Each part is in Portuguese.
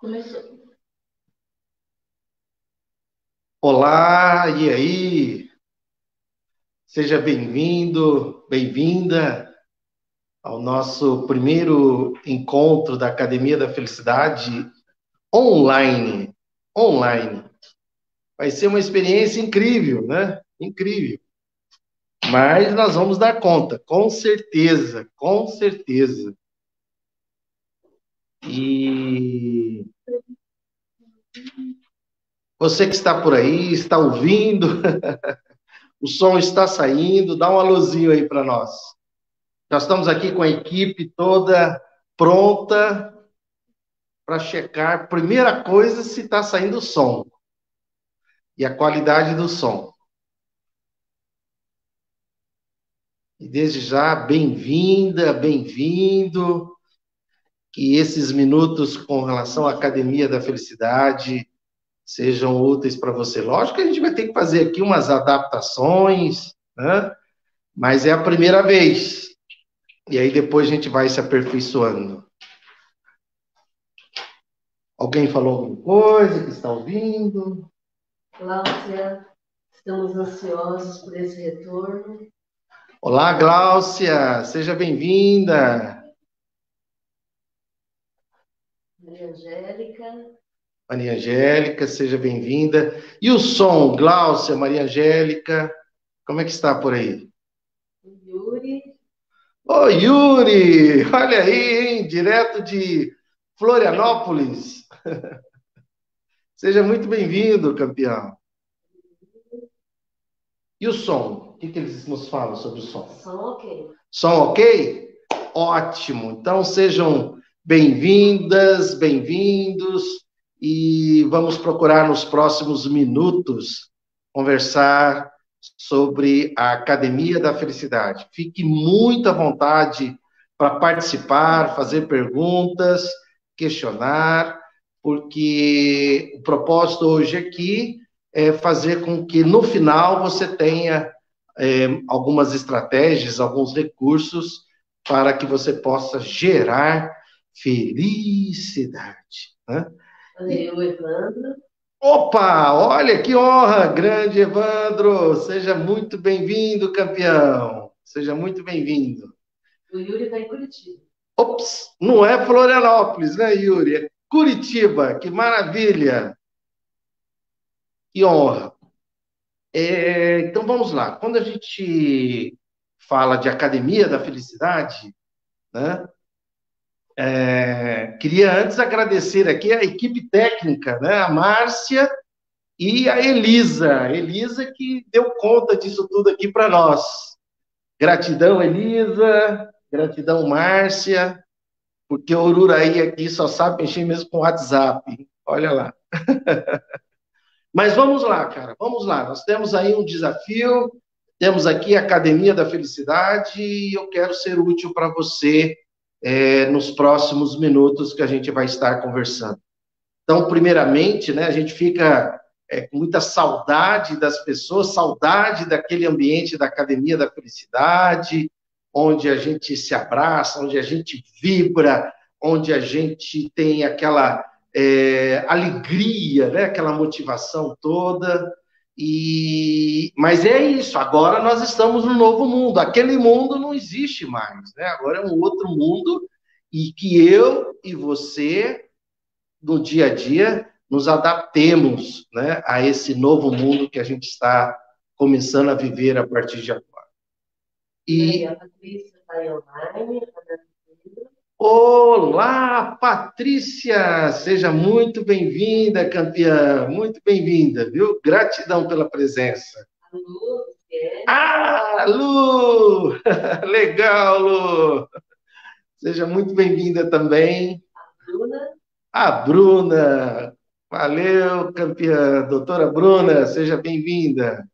Começou. Olá, e aí? Seja bem-vindo, bem-vinda ao nosso primeiro encontro da Academia da Felicidade online. Vai ser uma experiência incrível, né? Incrível. Mas nós vamos dar conta, com certeza, E você que está por aí, está ouvindo, o som está saindo, dá um alôzinho aí para nós. Nós estamos aqui com a equipe toda pronta para checar, primeira coisa, se está saindo o som e a qualidade do som. E desde já, bem-vinda, bem-vindo, que esses minutos com relação à Academia da Felicidade sejam úteis para você. Lógico que a gente vai ter que fazer aqui umas adaptações, né? Mas é a primeira vez. E aí depois a gente vai se aperfeiçoando. Alguém falou alguma coisa que está ouvindo? Cláudia, estamos ansiosos por esse retorno. Olá, Gláucia, seja bem-vinda. Maria Angélica, seja bem-vinda. E o som, Gláucia, Maria Angélica, como é que está por aí? Yuri. Ô, Yuri, olha aí, hein, direto de Florianópolis. Seja muito bem-vindo, campeão. E o som? O que eles nos falam sobre o som? Som ok. Som ok? Ótimo. Então, sejam bem-vindas, bem-vindos. E vamos procurar, nos próximos minutos, conversar sobre a Academia da Felicidade. Fique muito à vontade para participar, fazer perguntas, questionar, porque o propósito hoje aqui é fazer com que, no final, você tenha algumas estratégias, alguns recursos para que você possa gerar felicidade. Né? Eu, Evandro. Opa, olha que honra, grande Evandro, seja muito bem-vindo, campeão, seja muito bem-vindo. O Yuri está em Curitiba. Ops, não é Florianópolis, né, Yuri? É Curitiba, que maravilha, que honra. Então, vamos lá. Quando a gente fala de Academia da Felicidade, né, queria antes agradecer aqui a equipe técnica, né, a Márcia e a Elisa. A Elisa que deu conta disso tudo aqui para nós. Gratidão, Elisa. Gratidão, Márcia. Porque o Ururaí aqui só sabe mexer mesmo com o WhatsApp. Olha lá. Mas vamos lá, cara, vamos lá. Nós temos aí um desafio, temos aqui a Academia da Felicidade e eu quero ser útil para você nos próximos minutos que a gente vai estar conversando. Então, primeiramente, né, a gente fica com muita saudade das pessoas, saudade daquele ambiente da Academia da Felicidade, onde a gente se abraça, onde a gente vibra, onde a gente tem aquela... alegria, né? Aquela motivação toda, mas é isso, agora nós estamos num novo mundo, aquele mundo não existe mais, né? Agora é um outro mundo, e que eu e você, no dia a dia, nos adaptemos, né, a esse novo mundo que a gente está começando a viver a partir de agora. E a Patrícia está online. Olá, Patrícia! Seja muito bem-vinda, campeã! Muito bem-vinda, viu? Gratidão pela presença. Lu, ah, Lu! Legal, Lu! Seja muito bem-vinda também. A Bruna. A Bruna! Valeu, campeã! Doutora Bruna, seja bem-vinda.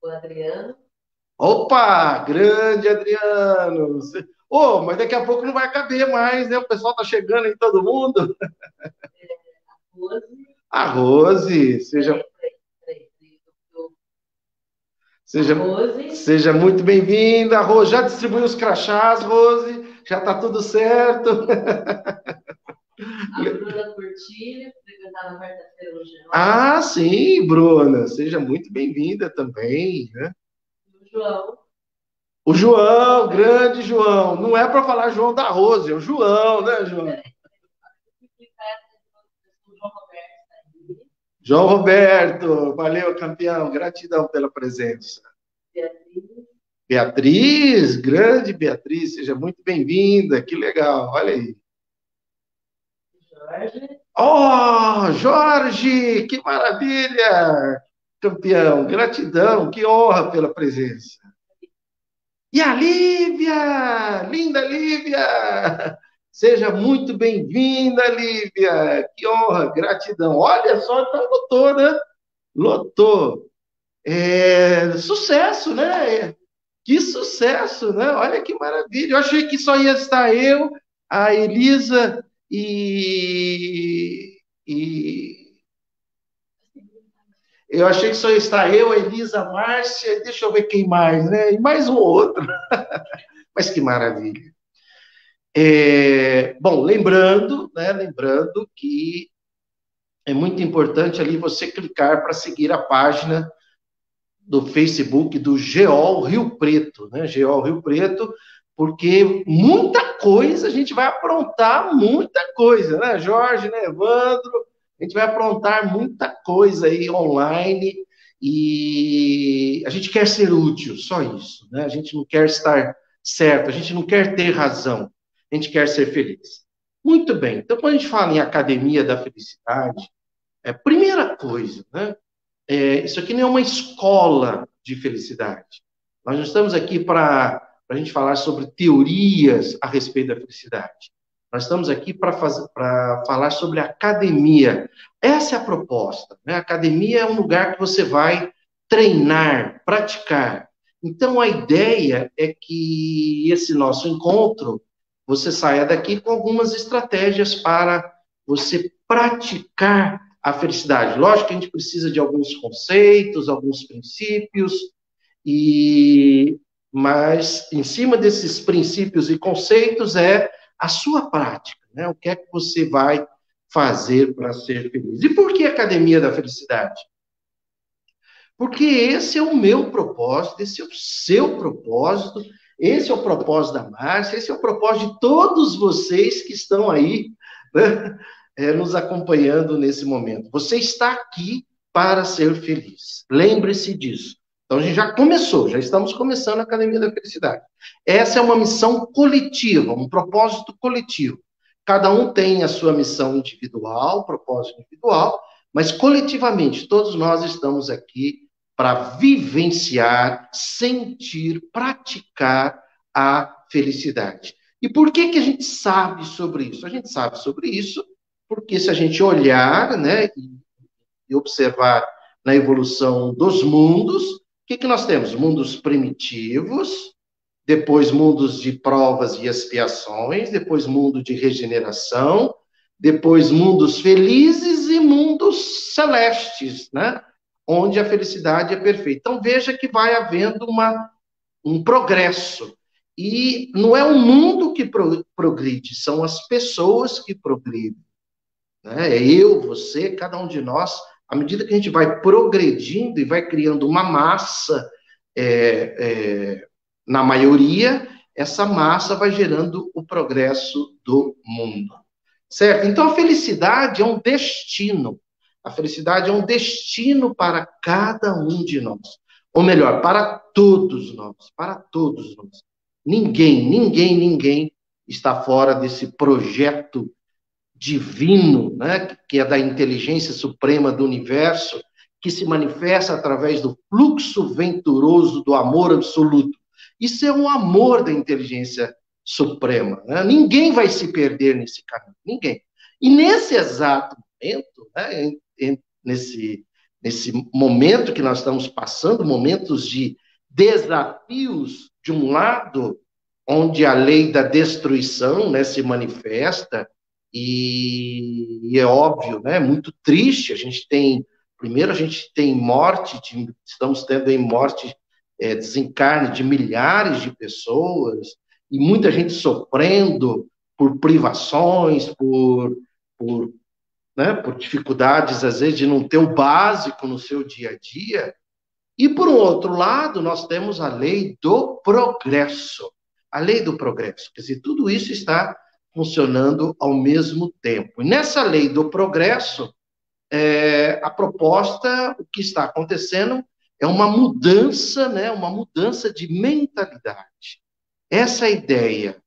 O Adriano. Opa! Grande Adriano! Oh, mas daqui a pouco não vai caber mais, né? O pessoal tá chegando aí, todo mundo. A Rose, seja muito bem-vinda, Rose. Já distribuiu os crachás, Rose? Já tá tudo certo? A Bruna Curtilho, frequentava quarta-feira hoje. Ah, sim, Bruna. Seja muito bem-vinda também, né? O João. O João, grande João. Não é para falar João da Rose, é o João, né, João? João Roberto, valeu, campeão. Gratidão pela presença. Beatriz. Beatriz, grande Beatriz, seja muito bem-vinda. Que legal, olha aí. Jorge. Oh, Jorge, que maravilha, campeão. Gratidão, que honra pela presença. E a Lívia, linda Lívia. Seja muito bem-vinda, Lívia. Que honra, gratidão. Olha só, então lotou, né? Lotou. É, sucesso, né? Que sucesso, né? Olha que maravilha. Eu achei que só ia estar eu, a Elisa e... Eu achei que só ia estar eu, a Elisa, a Márcia, deixa eu ver quem mais, né? E mais um outro. Mas que maravilha. É, bom, lembrando, né, lembrando que é muito importante ali você clicar para seguir a página do Facebook do GO Rio Preto, né, GO Rio Preto, porque muita coisa, a gente vai aprontar muita coisa, né, Jorge, né, Evandro, a gente vai aprontar muita coisa aí online e a gente quer ser útil, só isso, né, a gente não quer estar certo, a gente não quer ter razão. A gente quer ser feliz. Muito bem. Então, quando a gente fala em Academia da Felicidade, é primeira coisa, né? Isso aqui não é uma escola de felicidade. Nós não estamos aqui para a gente falar sobre teorias a respeito da felicidade. Nós estamos aqui para falar sobre academia. Essa é a proposta, né? A academia é um lugar que você vai treinar, praticar. Então, a ideia é que esse nosso encontro você saia daqui com algumas estratégias para você praticar a felicidade. Lógico que a gente precisa de alguns conceitos, alguns princípios, mas em cima desses princípios e conceitos é a sua prática, né? O que é que você vai fazer para ser feliz? E por que a Academia da Felicidade? Porque esse é o meu propósito, esse é o seu propósito, esse é o propósito da Márcia, esse é o propósito de todos vocês que estão aí, né, nos acompanhando nesse momento. Você está aqui para ser feliz. Lembre-se disso. Então, a gente já começou, já estamos começando a Academia da Felicidade. Essa é uma missão coletiva, um propósito coletivo. Cada um tem a sua missão individual, propósito individual, mas coletivamente, todos nós estamos aqui para vivenciar, sentir, praticar a felicidade. E por que que a gente sabe sobre isso? A gente sabe sobre isso porque se a gente olhar, né, e observar na evolução dos mundos, o que que nós temos? Mundos primitivos, depois mundos de provas e expiações, depois mundo de regeneração, depois mundos felizes e mundos celestes, né? Onde a felicidade é perfeita. Então, veja que vai havendo um progresso. E não é o mundo que progride, são as pessoas que progridem. Né? É eu, você, cada um de nós. À medida que a gente vai progredindo e vai criando uma massa, na maioria, essa massa vai gerando o progresso do mundo. Certo? Então, a felicidade é um destino. A felicidade é um destino para cada um de nós. Ou melhor, para todos nós. Para todos nós. Ninguém está fora desse projeto divino, né, que é da inteligência suprema do universo, que se manifesta através do fluxo venturoso do amor absoluto. Isso é um amor da inteligência suprema, né? Ninguém vai se perder nesse caminho. Ninguém. E nesse exato momento, né, nesse momento que nós estamos passando, momentos de desafios, de um lado, onde a lei da destruição, né, se manifesta, e é óbvio, né, muito triste, a gente tem morte, estamos tendo em morte, desencarne de milhares de pessoas, e muita gente sofrendo por privações, por por dificuldades, às vezes, de não ter o básico no seu dia a dia. E, por um outro lado, nós temos a lei do progresso. A lei do progresso. Quer dizer, tudo isso está funcionando ao mesmo tempo. E nessa lei do progresso, a proposta, o que está acontecendo, é uma mudança, uma mudança de mentalidade. Essa ideia,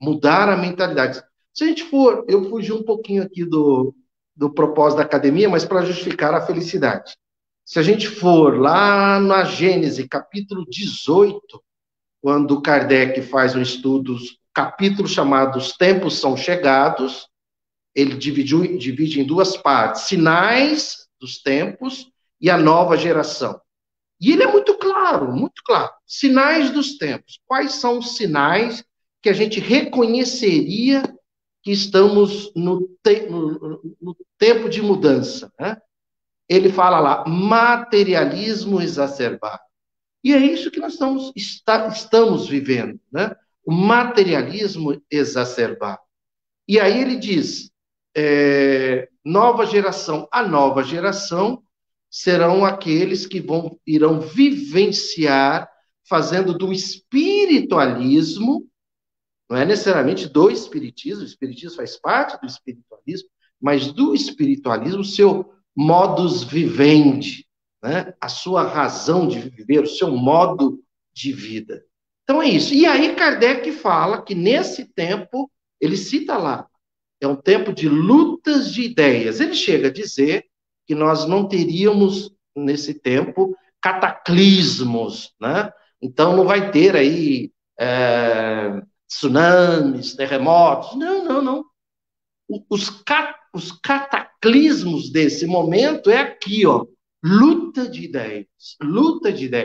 mudar a mentalidade. Se a gente for, eu fugi um pouquinho aqui do propósito da academia, mas para justificar a felicidade. Se a gente for lá na Gênesis, capítulo 18, quando Kardec faz um estudo, capítulo chamado Os Tempos São Chegados, ele divide em duas partes, sinais dos tempos e a nova geração. E ele é muito claro, sinais dos tempos. Quais são os sinais que a gente reconheceria que estamos no tempo de mudança, Ele fala lá, materialismo exacerbado. E é isso que nós estamos vivendo, O materialismo exacerbado. E aí ele diz, nova geração, a nova geração serão aqueles que irão vivenciar, fazendo do espiritualismo, não é necessariamente do espiritismo, o espiritismo faz parte do espiritualismo, mas do espiritualismo, seu modus vivendi, a sua razão de viver, o seu modo de vida. Então é isso. E aí Kardec fala que nesse tempo, ele cita lá, é um tempo de lutas de ideias. Ele chega a dizer que nós não teríamos, nesse tempo, cataclismos, Então não vai ter aí... tsunamis, terremotos, não. Os cataclismos desse momento é aqui, luta de ideias.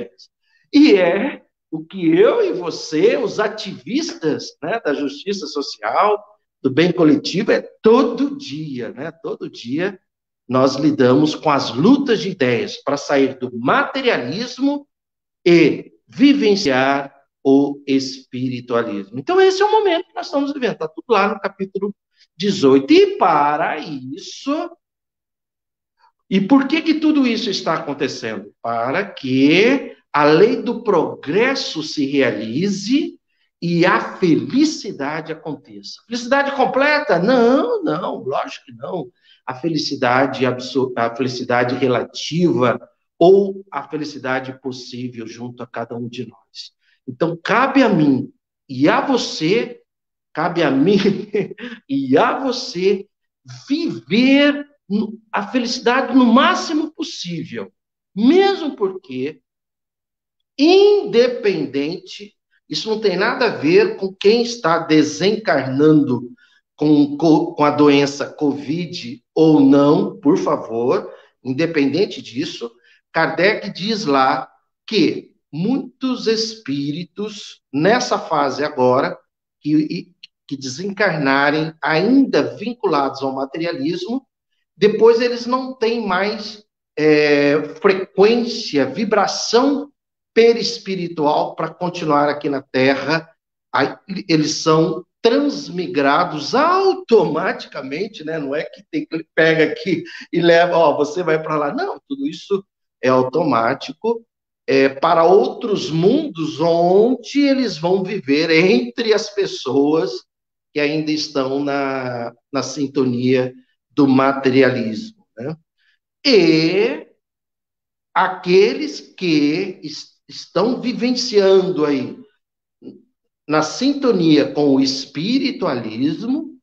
E é o que eu e você, os ativistas da justiça social, do bem coletivo, é todo dia, Todo dia nós lidamos com as lutas de ideias para sair do materialismo e vivenciar o espiritualismo. Então, esse é o momento que nós estamos vivendo. Está tudo lá no capítulo 18. E para isso... E por que que tudo isso está acontecendo? Para que a lei do progresso se realize e a felicidade aconteça. Felicidade completa? Não, lógico que não. A felicidade absoluta, a felicidade relativa ou a felicidade possível junto a cada um de nós. Então, cabe a mim e a você, viver a felicidade no máximo possível. Mesmo porque, independente, isso não tem nada a ver com quem está desencarnando com a doença COVID ou não, por favor, independente disso, Kardec diz lá que muitos espíritos, nessa fase agora, que desencarnarem ainda vinculados ao materialismo, depois eles não têm mais frequência, vibração perispiritual para continuar aqui na Terra. Aí, eles são transmigrados automaticamente, Não é que pega aqui e leva, você vai para lá. Não, tudo isso é automático. Para outros mundos onde eles vão viver entre as pessoas que ainda estão na sintonia do materialismo. E aqueles que estão vivenciando aí na sintonia com o espiritualismo,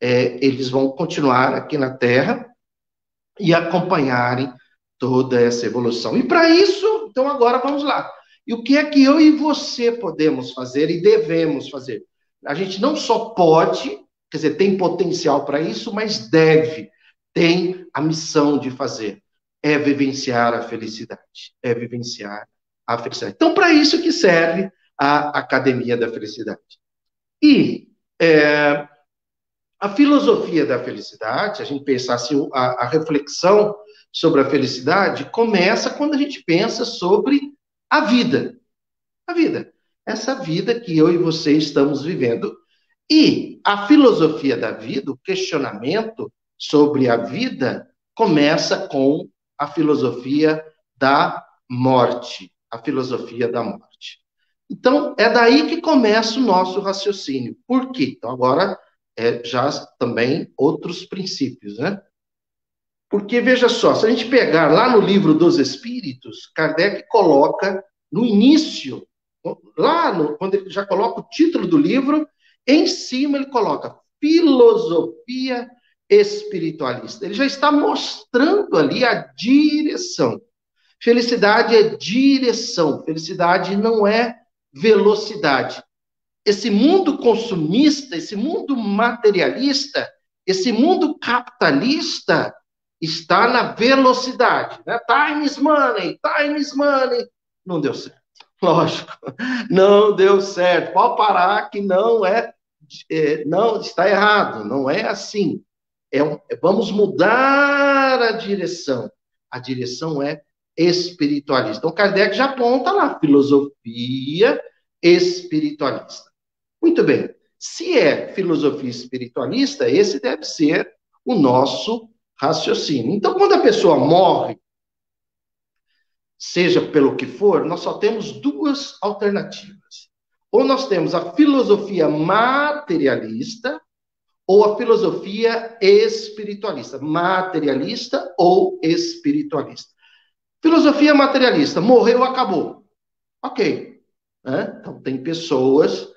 eles vão continuar aqui na Terra e acompanharem toda essa evolução. E para isso, então agora vamos lá. E o que é que eu e você podemos fazer e devemos fazer? A gente não só pode, quer dizer, tem potencial para isso, mas deve, tem a missão de fazer. É vivenciar a felicidade. Então, para isso que serve a Academia da Felicidade. E a filosofia da felicidade, a gente pensar assim, a reflexão sobre a felicidade, começa quando a gente pensa sobre a vida. Essa vida que eu e você estamos vivendo. E a filosofia da vida, o questionamento, sobre a vida começa com a filosofia da morte. A filosofia da morte. Então, é daí que começa o nosso raciocínio. Por quê? Então, agora, já também outros princípios, né? Porque, veja só, se a gente pegar lá no Livro dos Espíritos, Kardec coloca no início, quando ele já coloca o título do livro, em cima ele coloca filosofia espiritualista. Ele já está mostrando ali a direção. Felicidade é direção, felicidade não é velocidade. Esse mundo consumista, esse mundo materialista, esse mundo capitalista está na velocidade, né? Time is money, time is money. Não deu certo, lógico, não deu certo. Pode parar que não está errado, não é assim. Vamos mudar a direção. A direção é espiritualista. Então, Kardec já aponta lá, filosofia espiritualista. Muito bem. Se é filosofia espiritualista, esse deve ser o nosso raciocínio. Então, quando a pessoa morre, seja pelo que for, nós só temos duas alternativas. Ou nós temos a filosofia materialista, ou a filosofia espiritualista, materialista ou espiritualista. Filosofia materialista, morreu, acabou. Ok. Né? Então, tem pessoas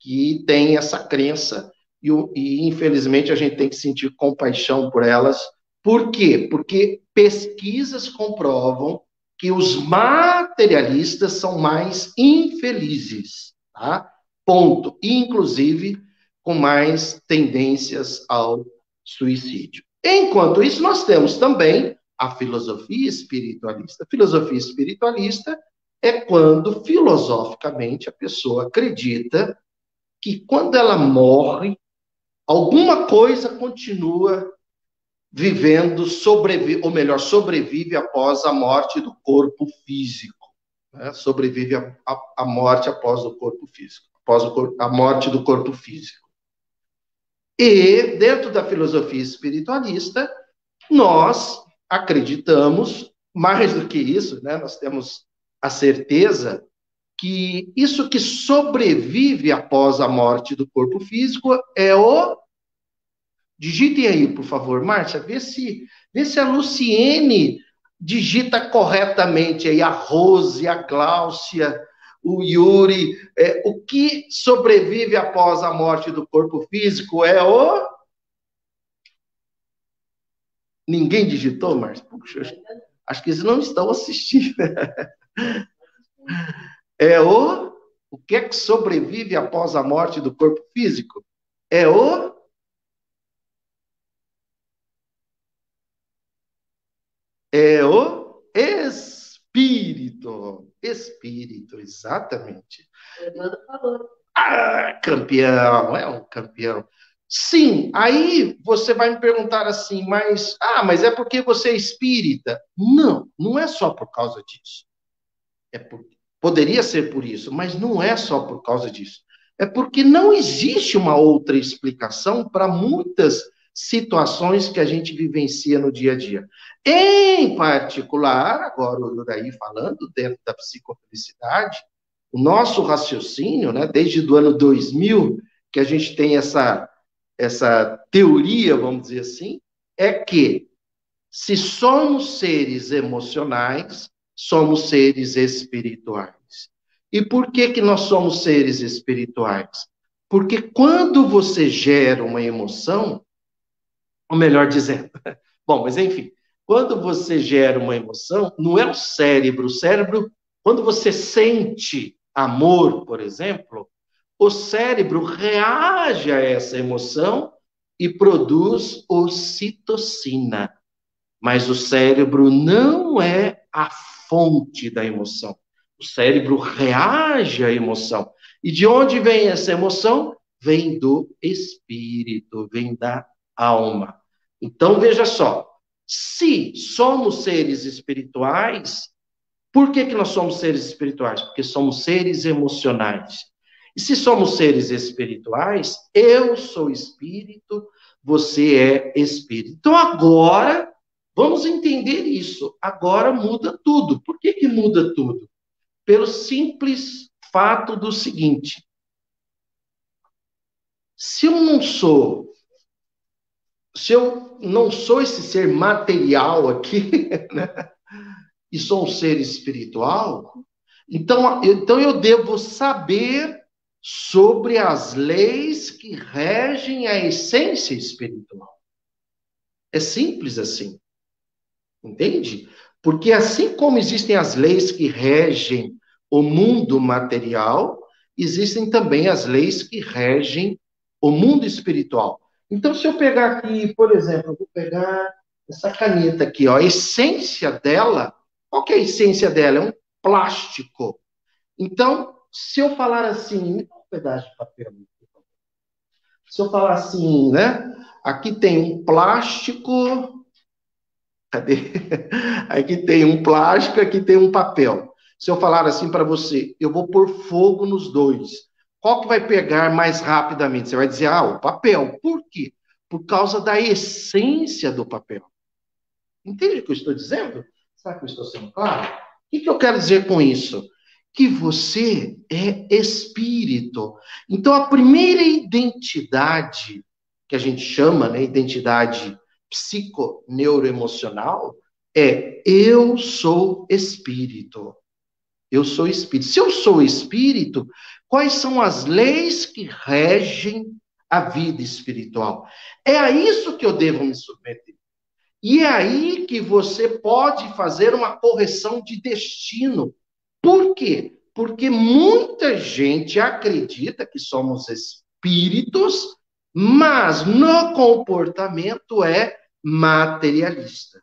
que têm essa crença e, infelizmente, a gente tem que sentir compaixão por elas. Por quê? Porque pesquisas comprovam que os materialistas são mais infelizes, tá? Ponto. Inclusive, com mais tendências ao suicídio. Enquanto isso, nós temos também a filosofia espiritualista. A filosofia espiritualista é quando, filosoficamente, a pessoa acredita que quando ela morre, alguma coisa continua vivendo, sobrevive após a morte do corpo físico. Né? Sobrevive a morte após o corpo físico, após a morte do corpo físico. E, dentro da filosofia espiritualista, nós acreditamos, mais do que isso, né? Nós temos a certeza que isso que sobrevive após a morte do corpo físico é o... Digitem aí, por favor, Márcia, vê se a Luciene digita corretamente aí, a Rose, a Cláudia, o Yuri, o que sobrevive após a morte do corpo físico é o... Ninguém digitou, Márcio? Puxa, acho que eles não estão assistindo. É o... O que é que sobrevive após a morte do corpo físico? É o... É o... Espírito, espírito, exatamente. Ah, campeão, é um campeão. Sim, aí você vai me perguntar assim, mas é porque você é espírita? Não, não é só por causa disso. Poderia ser por isso, mas não é só por causa disso. É porque não existe uma outra explicação para muitas situações que a gente vivencia no dia a dia. Em particular, agora o Juraí falando dentro da psicofelicidade, o nosso raciocínio, né, desde o ano 2000, que a gente tem essa teoria, vamos dizer assim, é que se somos seres emocionais, somos seres espirituais. E por que nós somos seres espirituais? Porque quando você gera uma emoção, ou melhor dizendo, bom, mas enfim, quando você gera uma emoção, não é o cérebro, quando você sente amor, por exemplo, o cérebro reage a essa emoção e produz ocitocina. Mas o cérebro não é a fonte da emoção. O cérebro reage à emoção. E de onde vem essa emoção? Vem do espírito, vem da alma. Então, veja só, se somos seres espirituais, por que nós somos seres espirituais? Porque somos seres emocionais. E se somos seres espirituais, eu sou espírito, você é espírito. Então, agora, vamos entender isso. Agora muda tudo. Por que que muda tudo? Pelo simples fato do seguinte. Se eu não sou esse ser material aqui, né? E sou um ser espiritual, então eu devo saber sobre as leis que regem a essência espiritual. É simples assim. Entende? Porque assim como existem as leis que regem o mundo material, existem também as leis que regem o mundo espiritual. Então, se eu pegar aqui, por exemplo, eu vou pegar essa caneta aqui, ó, a essência dela, qual que é a essência dela? É um plástico. Então, se eu falar assim, me dá um pedaço de papel. Se eu falar assim, né? Aqui tem um plástico. Cadê? Aqui tem um plástico, aqui tem um papel. Se eu falar assim para você, eu vou pôr fogo nos dois. Qual que vai pegar mais rapidamente? Você vai dizer, ah, o papel. Por quê? Por causa da essência do papel. Entende o que eu estou dizendo? Será que eu estou sendo claro? O que eu quero dizer com isso? Que você é espírito. Então, a primeira identidade, que a gente chama, né, identidade psiconeuroemocional, é eu sou espírito. Eu sou espírito. Se eu sou espírito, quais são as leis que regem a vida espiritual? É a isso que eu devo me submeter. E é aí que você pode fazer uma correção de destino. Por quê? Porque muita gente acredita que somos espíritos, mas no comportamento é materialista.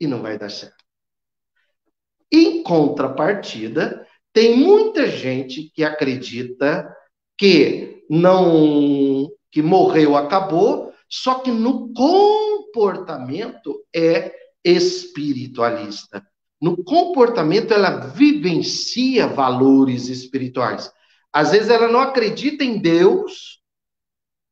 E não vai dar certo. Em contrapartida, tem muita gente que acredita que morreu, acabou, só que no comportamento é espiritualista. No comportamento ela vivencia valores espirituais. Às vezes ela não acredita em Deus,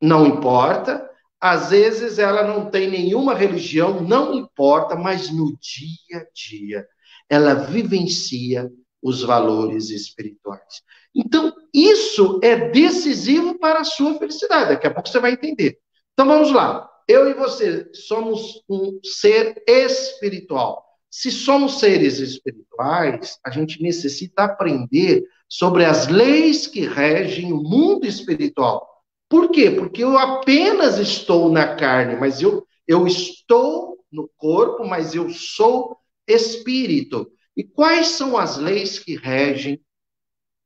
não importa. Às vezes ela não tem nenhuma religião, não importa, mas no dia a dia ela vivencia os valores espirituais. Então, isso é decisivo para a sua felicidade. Daqui a pouco você vai entender. Então, vamos lá. Eu e você somos um ser espiritual. Se somos seres espirituais, a gente necessita aprender sobre as leis que regem o mundo espiritual. Por quê? Porque eu apenas estou na carne, mas eu estou no corpo, mas eu sou espírito. E quais são as leis que regem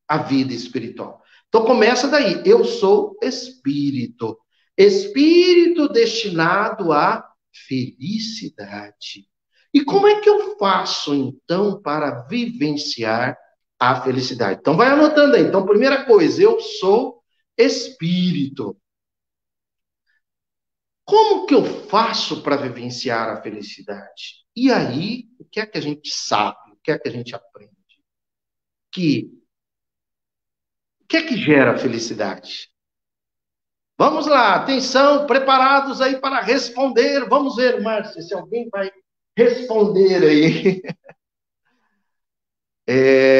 a vida espiritual? Então começa daí, eu sou espírito. Espírito destinado à felicidade. E como é que eu faço, então, para vivenciar a felicidade? Então vai anotando aí. Então, primeira coisa, eu sou espírito. Como que eu faço para vivenciar a felicidade? E aí, o que é que a gente sabe? O que é que a gente aprende? O que é que gera a felicidade? Vamos lá, atenção, preparados aí para responder. Vamos ver, Márcia, se alguém vai responder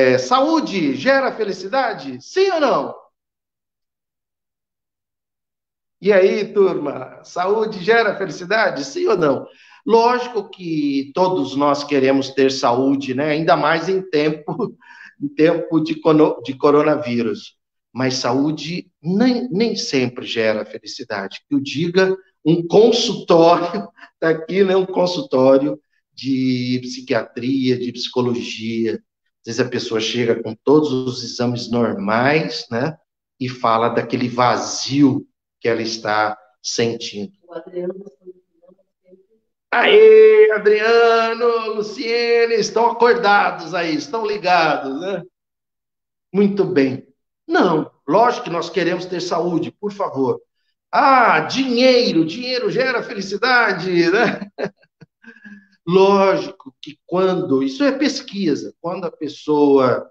aí. Saúde gera felicidade? Sim ou não? E aí, turma, saúde gera felicidade? Sim ou não? Lógico que todos nós queremos ter saúde, né? Ainda mais em tempo de coronavírus. Mas saúde nem sempre gera felicidade. Que eu diga, um consultório, tá aqui, né? Um consultório de psiquiatria, de psicologia. Às vezes a pessoa chega com todos os exames normais, né? E fala daquele vazio que ela está sentindo. Aê, Adriano, Luciene, estão acordados aí, estão ligados, né? Muito bem. Não, lógico que nós queremos ter saúde, por favor. Ah, dinheiro gera felicidade, né? Lógico que isso é pesquisa, quando a pessoa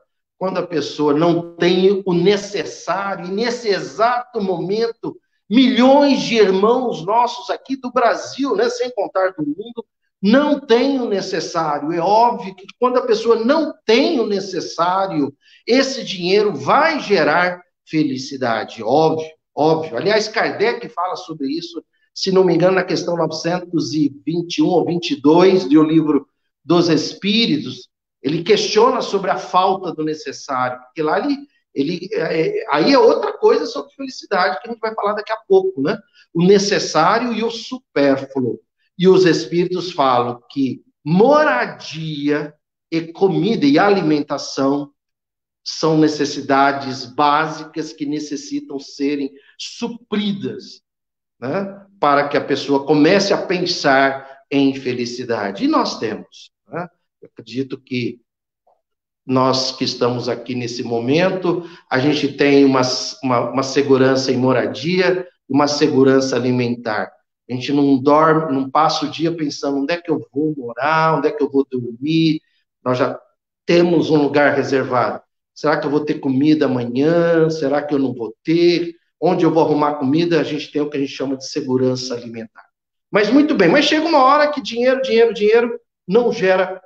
não tem o necessário, e nesse exato momento milhões de irmãos nossos aqui do Brasil, né, sem contar do mundo, não têm o necessário. É óbvio que quando a pessoa não tem o necessário, esse dinheiro vai gerar felicidade, óbvio, óbvio. Aliás, Kardec fala sobre isso, se não me engano, na questão 921 ou 22 do Livro dos Espíritos. Ele questiona sobre a falta do necessário, porque lá aí é outra coisa sobre felicidade que a gente vai falar daqui a pouco, né? O necessário e o supérfluo. E os espíritos falam que moradia e comida e alimentação são necessidades básicas que necessitam serem supridas, né? Para que a pessoa comece a pensar em felicidade. E nós temos, né? Eu acredito que nós que estamos aqui nesse momento, a gente tem uma segurança em moradia, uma segurança alimentar. A gente não dorme, não passa o dia pensando onde é que eu vou morar, onde é que eu vou dormir. Nós já temos um lugar reservado. Será que eu vou ter comida amanhã? Será que eu não vou ter? Onde eu vou arrumar comida? A gente tem o que a gente chama de segurança alimentar. Mas muito bem, mas chega uma hora que dinheiro não gera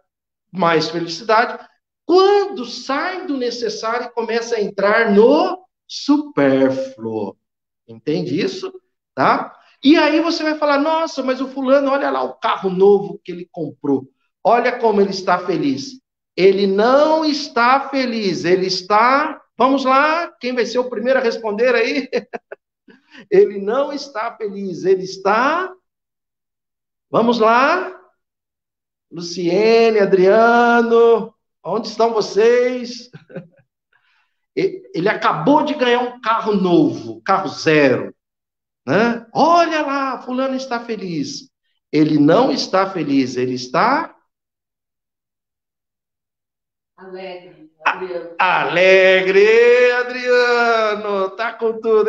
mais felicidade, quando sai do necessário e começa a entrar no supérfluo. Entende isso? Tá? E aí você vai falar, nossa, mas o fulano, olha lá o carro novo que ele comprou. Olha como ele está feliz. Ele não está feliz, ele está... Vamos lá, quem vai ser o primeiro a responder aí? Ele não está feliz, ele está... Vamos lá. Luciene, Adriano... Onde estão vocês? Ele acabou de ganhar um carro novo, carro zero, né? Olha lá, fulano está feliz. Ele não está feliz, ele está... Alegre, Adriano. Alegre, Adriano, tá com tudo.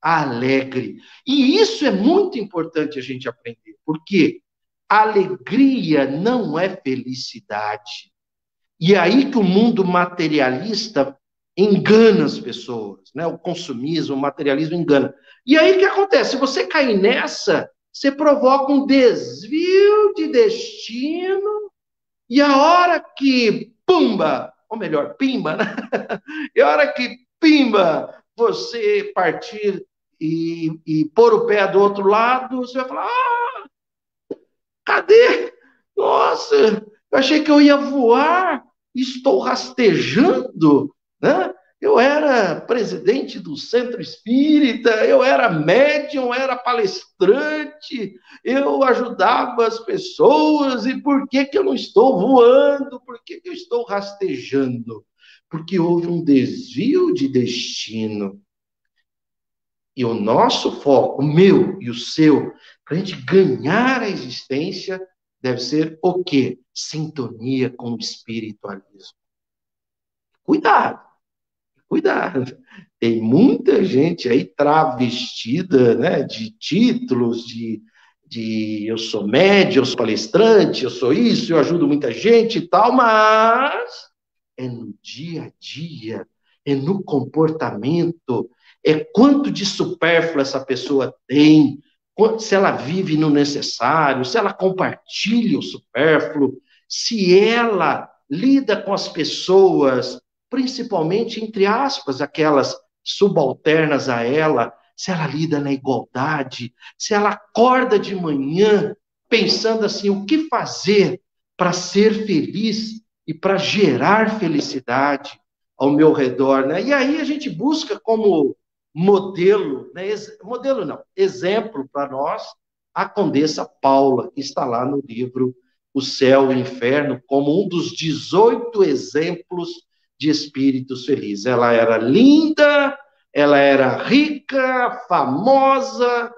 Alegre. E isso é muito importante a gente aprender, porque alegria não é felicidade. E aí que o mundo materialista engana as pessoas, né? O consumismo, o materialismo engana. E aí o que acontece? Se você cair nessa, você provoca um desvio de destino, e a hora que pumba, ou melhor, pimba, né? E a hora que pimba, você partir e pôr o pé do outro lado, você vai falar, ah, cadê? Nossa, eu achei que eu ia voar, estou rastejando, né? Eu era presidente do Centro Espírita, eu era médium, era palestrante, eu ajudava as pessoas, e por que que eu não estou voando? Por que que eu estou rastejando? Porque houve um desvio de destino. E o nosso foco, o meu e o seu, para a gente ganhar a existência, deve ser o quê? Sintonia com o espiritualismo. Cuidado, cuidado. Tem muita gente aí travestida, né, de títulos, de eu sou médium, eu sou palestrante, eu sou isso, eu ajudo muita gente e tal, mas é no dia a dia, é no comportamento, é quanto de supérfluo essa pessoa tem, se ela vive no necessário, se ela compartilha o supérfluo, se ela lida com as pessoas, principalmente, entre aspas, aquelas subalternas a ela, se ela lida na igualdade, se ela acorda de manhã pensando assim, o que fazer para ser feliz e para gerar felicidade ao meu redor, né? E aí a gente busca como... modelo, né? Modelo não, exemplo para nós, a Condessa Paula, que está lá no livro O Céu e o Inferno, como um dos 18 exemplos de espíritos felizes. Ela era linda, ela era rica, famosa,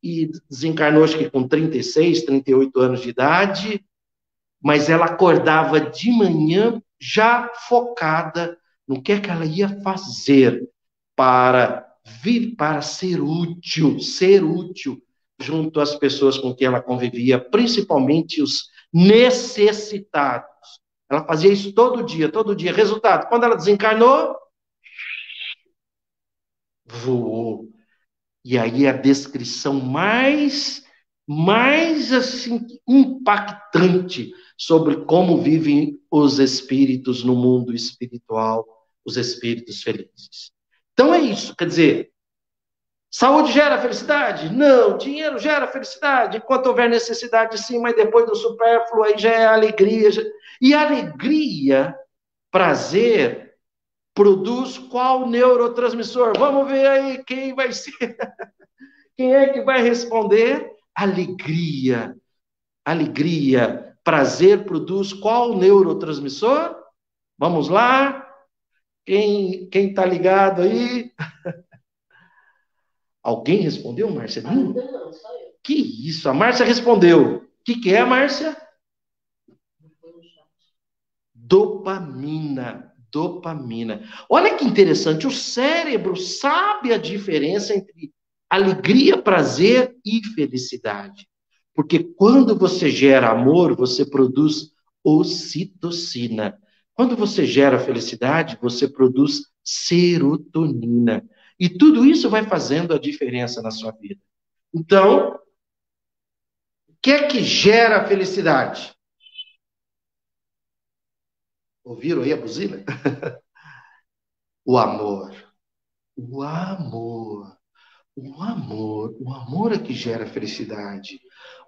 e desencarnou acho que com 36, 38 anos de idade, mas ela acordava de manhã já focada no que é que ela ia fazer, para ser útil junto às pessoas com quem ela convivia, principalmente os necessitados. Ela fazia isso todo dia. Resultado, quando ela desencarnou, voou. E aí a descrição mais assim, impactante sobre como vivem os espíritos no mundo espiritual, os espíritos felizes. Então é isso, quer dizer, saúde gera felicidade? Não. Dinheiro gera felicidade? Enquanto houver necessidade, sim, mas depois do supérfluo, aí já é alegria. E alegria, prazer, produz qual neurotransmissor? Vamos ver aí quem vai ser. Quem é que vai responder? Alegria. Alegria. Prazer produz qual neurotransmissor? Vamos lá. Quem tá ligado aí? Alguém respondeu, Márcia? Não, só eu. Que isso, a Márcia respondeu. O que é, Márcia? Dopamina. Dopamina. Olha que interessante, o cérebro sabe a diferença entre alegria, prazer e felicidade. Porque quando você gera amor, você produz ocitocina. Quando você gera felicidade, você produz serotonina. E tudo isso vai fazendo a diferença na sua vida. Então, o que é que gera a felicidade? Ouviram aí a buzina? O amor. O amor. O amor. O amor é que gera a felicidade.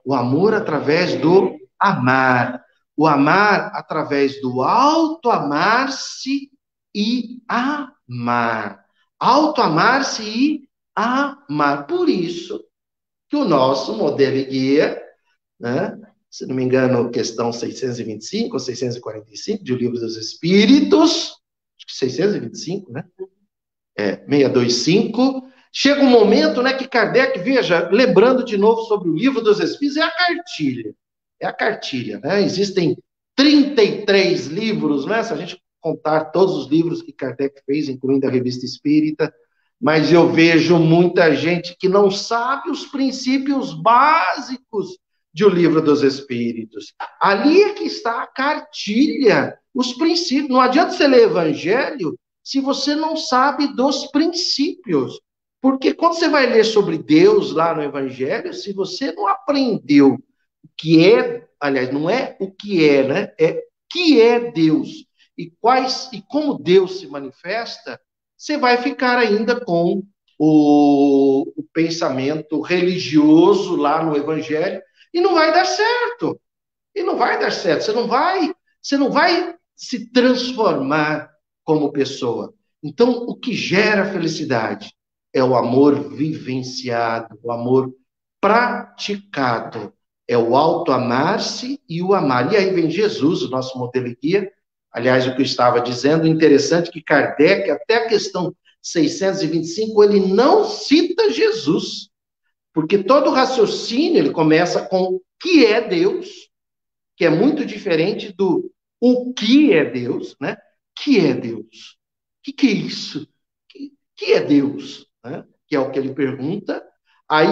O amor através do amar. O amar através do auto-amar-se e amar. Auto-amar-se e amar. Por isso que o nosso modelo e guia, né, se não me engano, questão 625 ou 645 de O Livro dos Espíritos, acho que 625, né? É, 625. Chega um momento, né, que Kardec, veja, lembrando de novo sobre O Livro dos Espíritos, é a cartilha. É a cartilha, né? Existem 33 livros, né? Se a gente contar todos os livros que Kardec fez, incluindo a Revista Espírita, mas eu vejo muita gente que não sabe os princípios básicos de O Livro dos Espíritos. Ali é que está a cartilha, os princípios. Não adianta você ler Evangelho se você não sabe dos princípios. Porque quando você vai ler sobre Deus lá no Evangelho, se você não aprendeu o que é, aliás, não é o que é, né? É o que é Deus. E como Deus se manifesta, você vai ficar ainda com o pensamento religioso lá no Evangelho e não vai dar certo. E não vai dar certo. Você não vai se transformar como pessoa. Então, o que gera felicidade é o amor vivenciado, o amor praticado. É o auto-amar-se e o amar. E aí vem Jesus, o nosso modelo e guia. Aliás, o que eu estava dizendo, interessante que Kardec, até a questão 625, ele não cita Jesus. Porque todo o raciocínio, ele começa com o que é Deus, que é muito diferente do o que é Deus, né? Que é Deus? Que é isso? Que é Deus? Né? Que é o que ele pergunta. Aí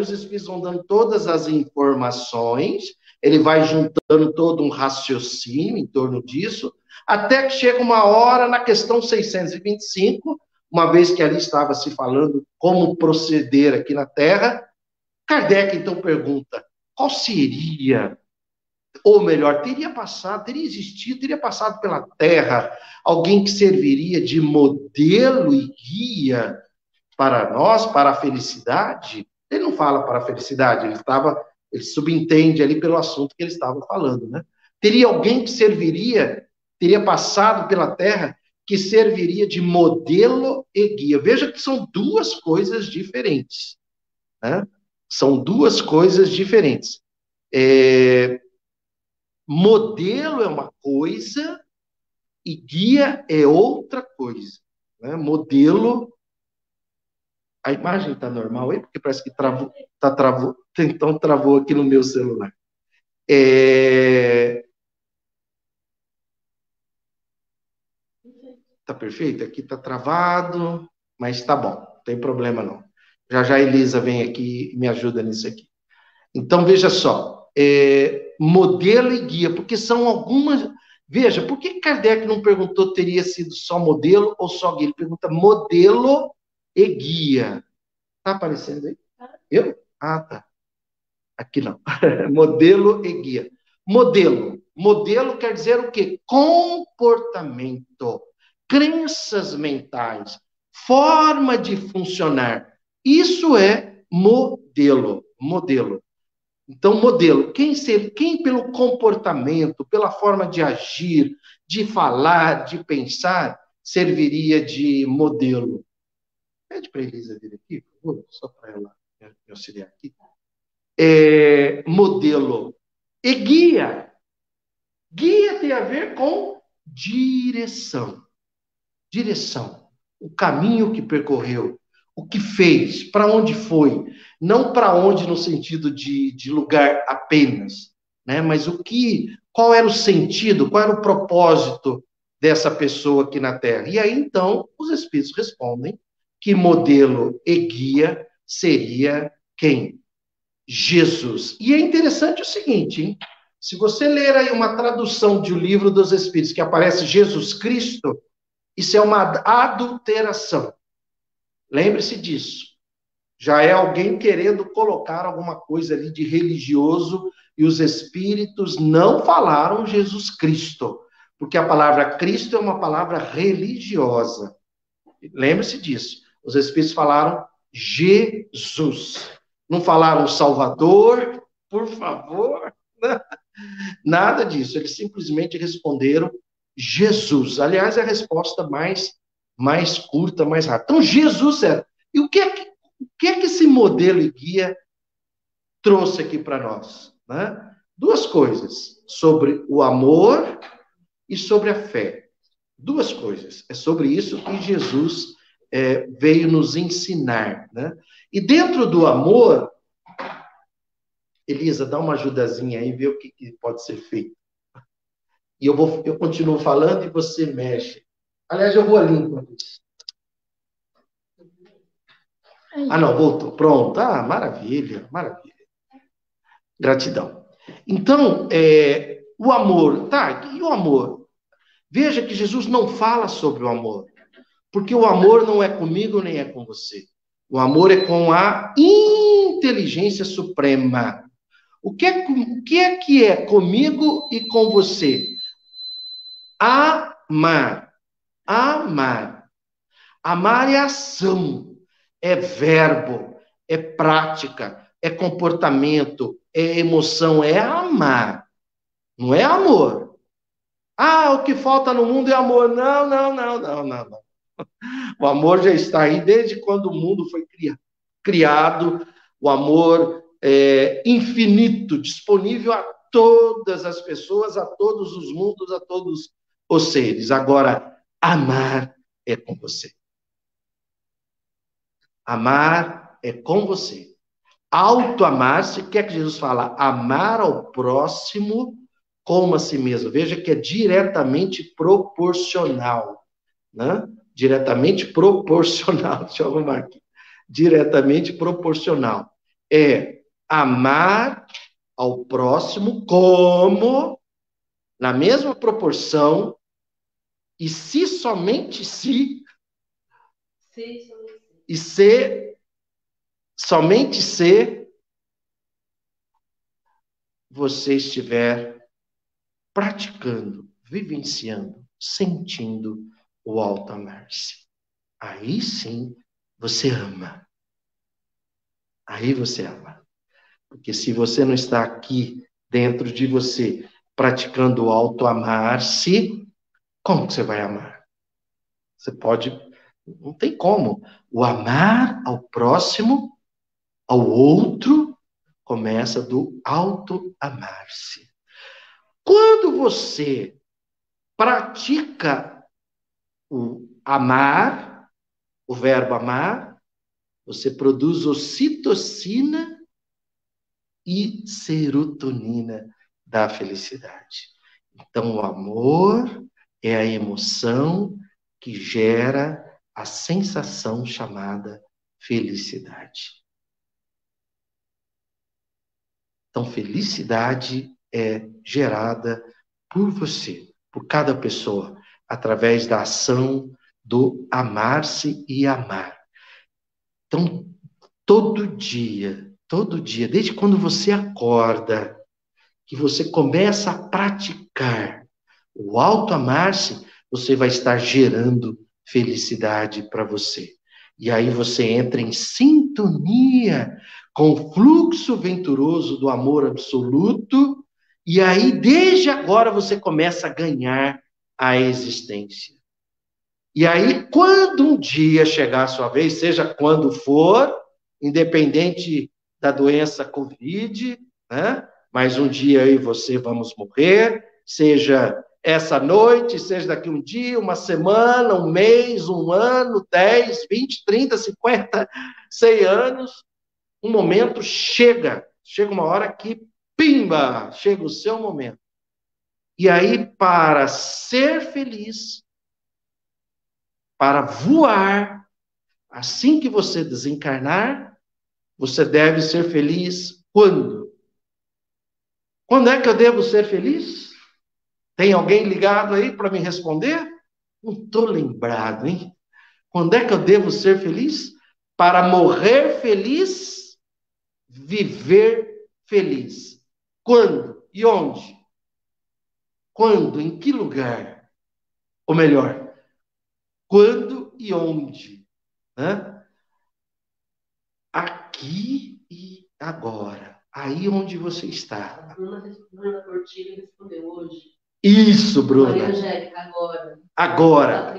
os Espíritos vão dando todas as informações, ele vai juntando todo um raciocínio em torno disso, até que chega uma hora na questão 625, uma vez que ali estava se falando como proceder aqui na Terra, Kardec então pergunta, qual seria, ou melhor, teria passado pela Terra alguém que serviria de modelo e guia para nós, para a felicidade? Ele não fala para a felicidade, ele subentende ali pelo assunto que ele estava falando, né? Teria alguém que teria passado pela Terra, que serviria de modelo e guia. Veja que são duas coisas diferentes, né? São duas coisas diferentes. Modelo é uma coisa e guia é outra coisa, né? Modelo... A imagem está normal aí? Porque parece que travou. Então travou aqui no meu celular. Tá perfeito? Aqui tá travado, mas tá bom, não tem problema não. Já a Elisa vem aqui e me ajuda nisso aqui. Então, veja só, modelo e guia, porque são algumas... Veja, por que Kardec não perguntou teria sido só modelo ou só guia? Ele pergunta modelo e guia. Está aparecendo aí? Eu? Ah, tá. Aqui não. Modelo e guia. Modelo. Modelo quer dizer o quê? Comportamento. Crenças mentais. Forma de funcionar. Isso é modelo. Modelo. Então, modelo. Quem pelo comportamento, pela forma de agir, de falar, de pensar, serviria de modelo. Pede para a Elisa vir aqui, por favor, só para ela me auxiliar aqui. Modelo. E guia. Guia tem a ver com direção. Direção. O caminho que percorreu. O que fez. Para onde foi. Não para onde no sentido de lugar apenas. Né? Mas qual era o sentido, qual era o propósito dessa pessoa aqui na Terra. E aí, então, os Espíritos respondem que modelo e guia seria quem? Jesus. E é interessante o seguinte, hein? Se você ler aí uma tradução de O Livro dos Espíritos, que aparece Jesus Cristo, isso é uma adulteração. Lembre-se disso. Já é alguém querendo colocar alguma coisa ali de religioso, e os Espíritos não falaram Jesus Cristo, porque a palavra Cristo é uma palavra religiosa. Lembre-se disso. Os Espíritos falaram Jesus. Não falaram Salvador, por favor. Nada disso. Eles simplesmente responderam Jesus. Aliás, é a resposta mais curta, mais rápida. Então, Jesus era. E o que é que esse modelo e guia trouxe aqui para nós? Né? Duas coisas. Sobre o amor e sobre a fé. Duas coisas. É sobre isso que Jesus veio nos ensinar. Né? E dentro do amor... Elisa, dá uma ajudazinha aí, vê o que pode ser feito. E eu continuo falando e você mexe. Aliás, eu vou ali enquanto isso. Ah, não, voltou. Pronto. Ah, maravilha, maravilha. Gratidão. Então, o amor, tá? E o amor? Veja que Jesus não fala sobre o amor. Porque o amor não é comigo nem é com você. O amor é com a inteligência suprema. O que é comigo e com você? Amar. Amar. Amar é ação, é verbo, é prática, é comportamento, é emoção, é amar. Não é amor. Ah, o que falta no mundo é amor. Não, não, não, não, não, não. O amor já está aí desde quando o mundo foi criado. O amor é infinito, disponível a todas as pessoas, a todos os mundos, a todos os seres. Agora, amar é com você. Amar é com você. Auto-amar-se, o que é que Jesus fala? Amar ao próximo como a si mesmo. Veja que é diretamente proporcional, né? Diretamente proporcional. Deixa eu arrumar aqui. Diretamente proporcional. É amar ao próximo como, na mesma proporção, e se somente se, e ser, somente se você estiver praticando, vivenciando, sentindo o auto-amar-se. Aí sim, você ama. Aí você ama. Porque se você não está aqui, dentro de você, praticando o auto-amar-se, como que você vai amar? Você pode... Não tem como. O amar ao próximo, ao outro, começa do auto-amar-se. Quando você pratica o amar... O verbo amar, você produz ocitocina e serotonina da felicidade. Então, o amor é a emoção que gera a sensação chamada felicidade. Então, felicidade é gerada por você, por cada pessoa, através da ação do amar-se e amar. Então, todo dia, desde quando você acorda, que você começa a praticar o auto-amar-se, você vai estar gerando felicidade para você. E aí você entra em sintonia com o fluxo venturoso do amor absoluto, e aí desde agora você começa a ganhar a existência. E aí quando um dia chegar a sua vez, seja quando for, independente da doença COVID, né? Mas um dia eu e você vamos morrer, seja essa noite, seja daqui um dia, uma semana, um mês, um ano, 10, 20, 30, 50, 100 anos, um momento chega uma hora que, pimba, chega o seu momento. E aí, para ser feliz, para voar, assim que você desencarnar, você deve ser feliz quando? Quando é que eu devo ser feliz? Tem alguém ligado aí para me responder? Não estou lembrado, hein? Quando é que eu devo ser feliz? Para morrer feliz, viver feliz. Quando e onde? Quando, em que lugar? Ou melhor, quando e onde? Né? Aqui e agora. Aí onde você está. A Bruna Portilho respondeu hoje. Isso, Bruna. Angélica, agora. Agora.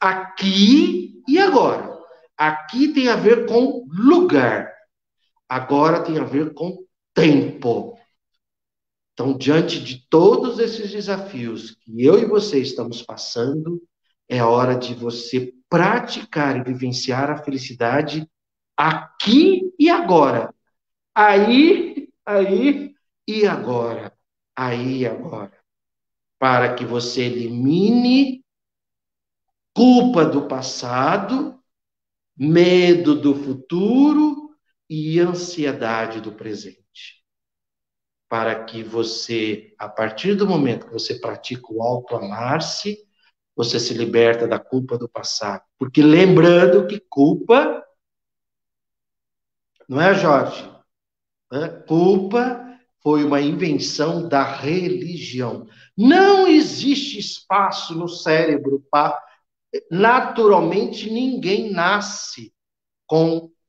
Aqui e agora. Aqui tem a ver com lugar. Agora tem a ver com tempo. Então, diante de todos esses desafios que eu e você estamos passando, é hora de você praticar e vivenciar a felicidade aqui e agora. Aí e agora. Aí e agora. Para que você elimine culpa do passado, medo do futuro e ansiedade do presente. Para que você, a partir do momento que você pratica o auto-amar-se, você se liberta da culpa do passado. Porque lembrando que culpa, não é, Jorge? Culpa foi uma invenção da religião. Não existe espaço no cérebro para... Naturalmente, ninguém nasce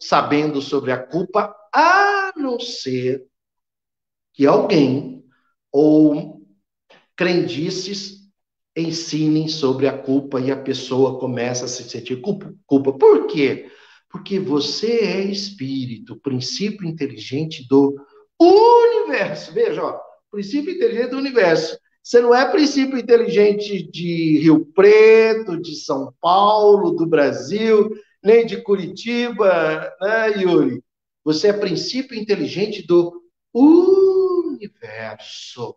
sabendo sobre a culpa, a não ser que alguém ou crendices ensinem sobre a culpa e a pessoa começa a se sentir culpa. Por quê? Porque você é espírito, princípio inteligente do universo. Veja, ó, princípio inteligente do universo. Você não é princípio inteligente de Rio Preto, de São Paulo, do Brasil, nem de Curitiba, né, Yuri? Você é princípio inteligente do universo.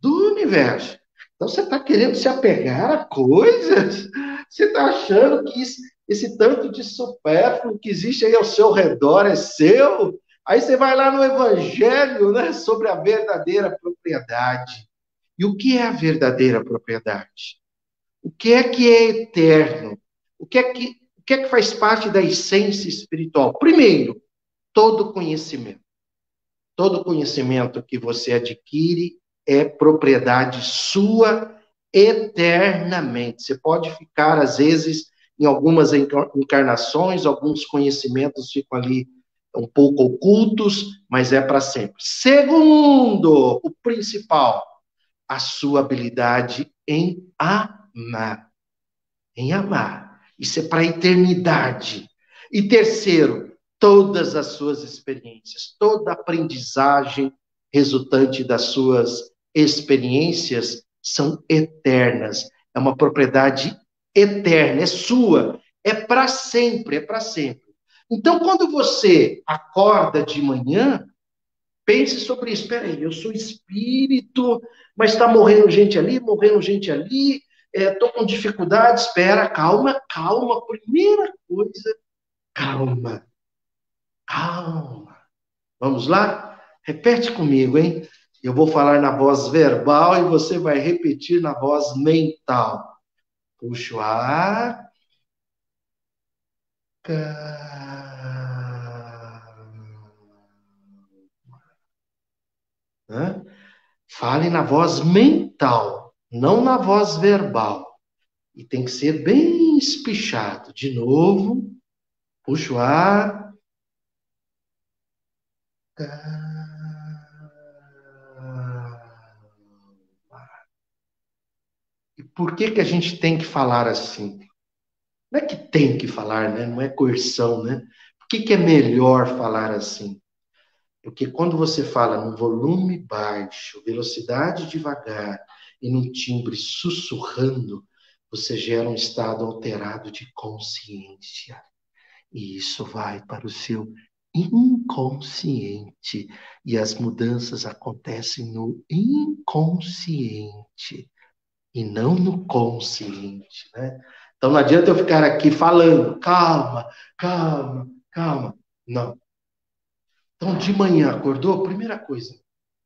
Do universo. Então você está querendo se apegar a coisas? Você está achando que esse tanto de supérfluo que existe aí ao seu redor é seu? Aí você vai lá no Evangelho, né, sobre a verdadeira propriedade. E o que é a verdadeira propriedade? O que é eterno? O que é que faz parte da essência espiritual? Primeiro, todo conhecimento. Todo conhecimento que você adquire é propriedade sua eternamente. Você pode ficar, às vezes, em algumas encarnações, alguns conhecimentos ficam ali um pouco ocultos, mas é para sempre. Segundo, o principal, a sua habilidade em amar. Em amar. Isso é para a eternidade. E terceiro, todas as suas experiências, toda a aprendizagem resultante das suas experiências são eternas. É uma propriedade eterna, é sua, é para sempre, é para sempre. Então, quando você acorda de manhã, pense sobre isso. Espera aí, eu sou espírito, mas está morrendo gente ali, estou com dificuldade, espera, calma. Primeira coisa, calma. Vamos lá? Repete comigo, hein? Eu vou falar na voz verbal e você vai repetir na voz mental. Puxa o ar... né? Fale na voz mental, não na voz verbal. E tem que ser bem espichado. De novo, puxa o ar. E por que que a gente tem que falar assim? Não é que tem que falar, né? Não é coerção, né? Por que que é melhor falar assim? Porque quando você fala num volume baixo, velocidade devagar e num timbre sussurrando, você gera um estado alterado de consciência. E isso vai para o seu inconsciente. E as mudanças acontecem no inconsciente e não no consciente, né? Então não adianta eu ficar aqui falando, calma, calma, calma. Não. Então, de manhã, acordou? Primeira coisa,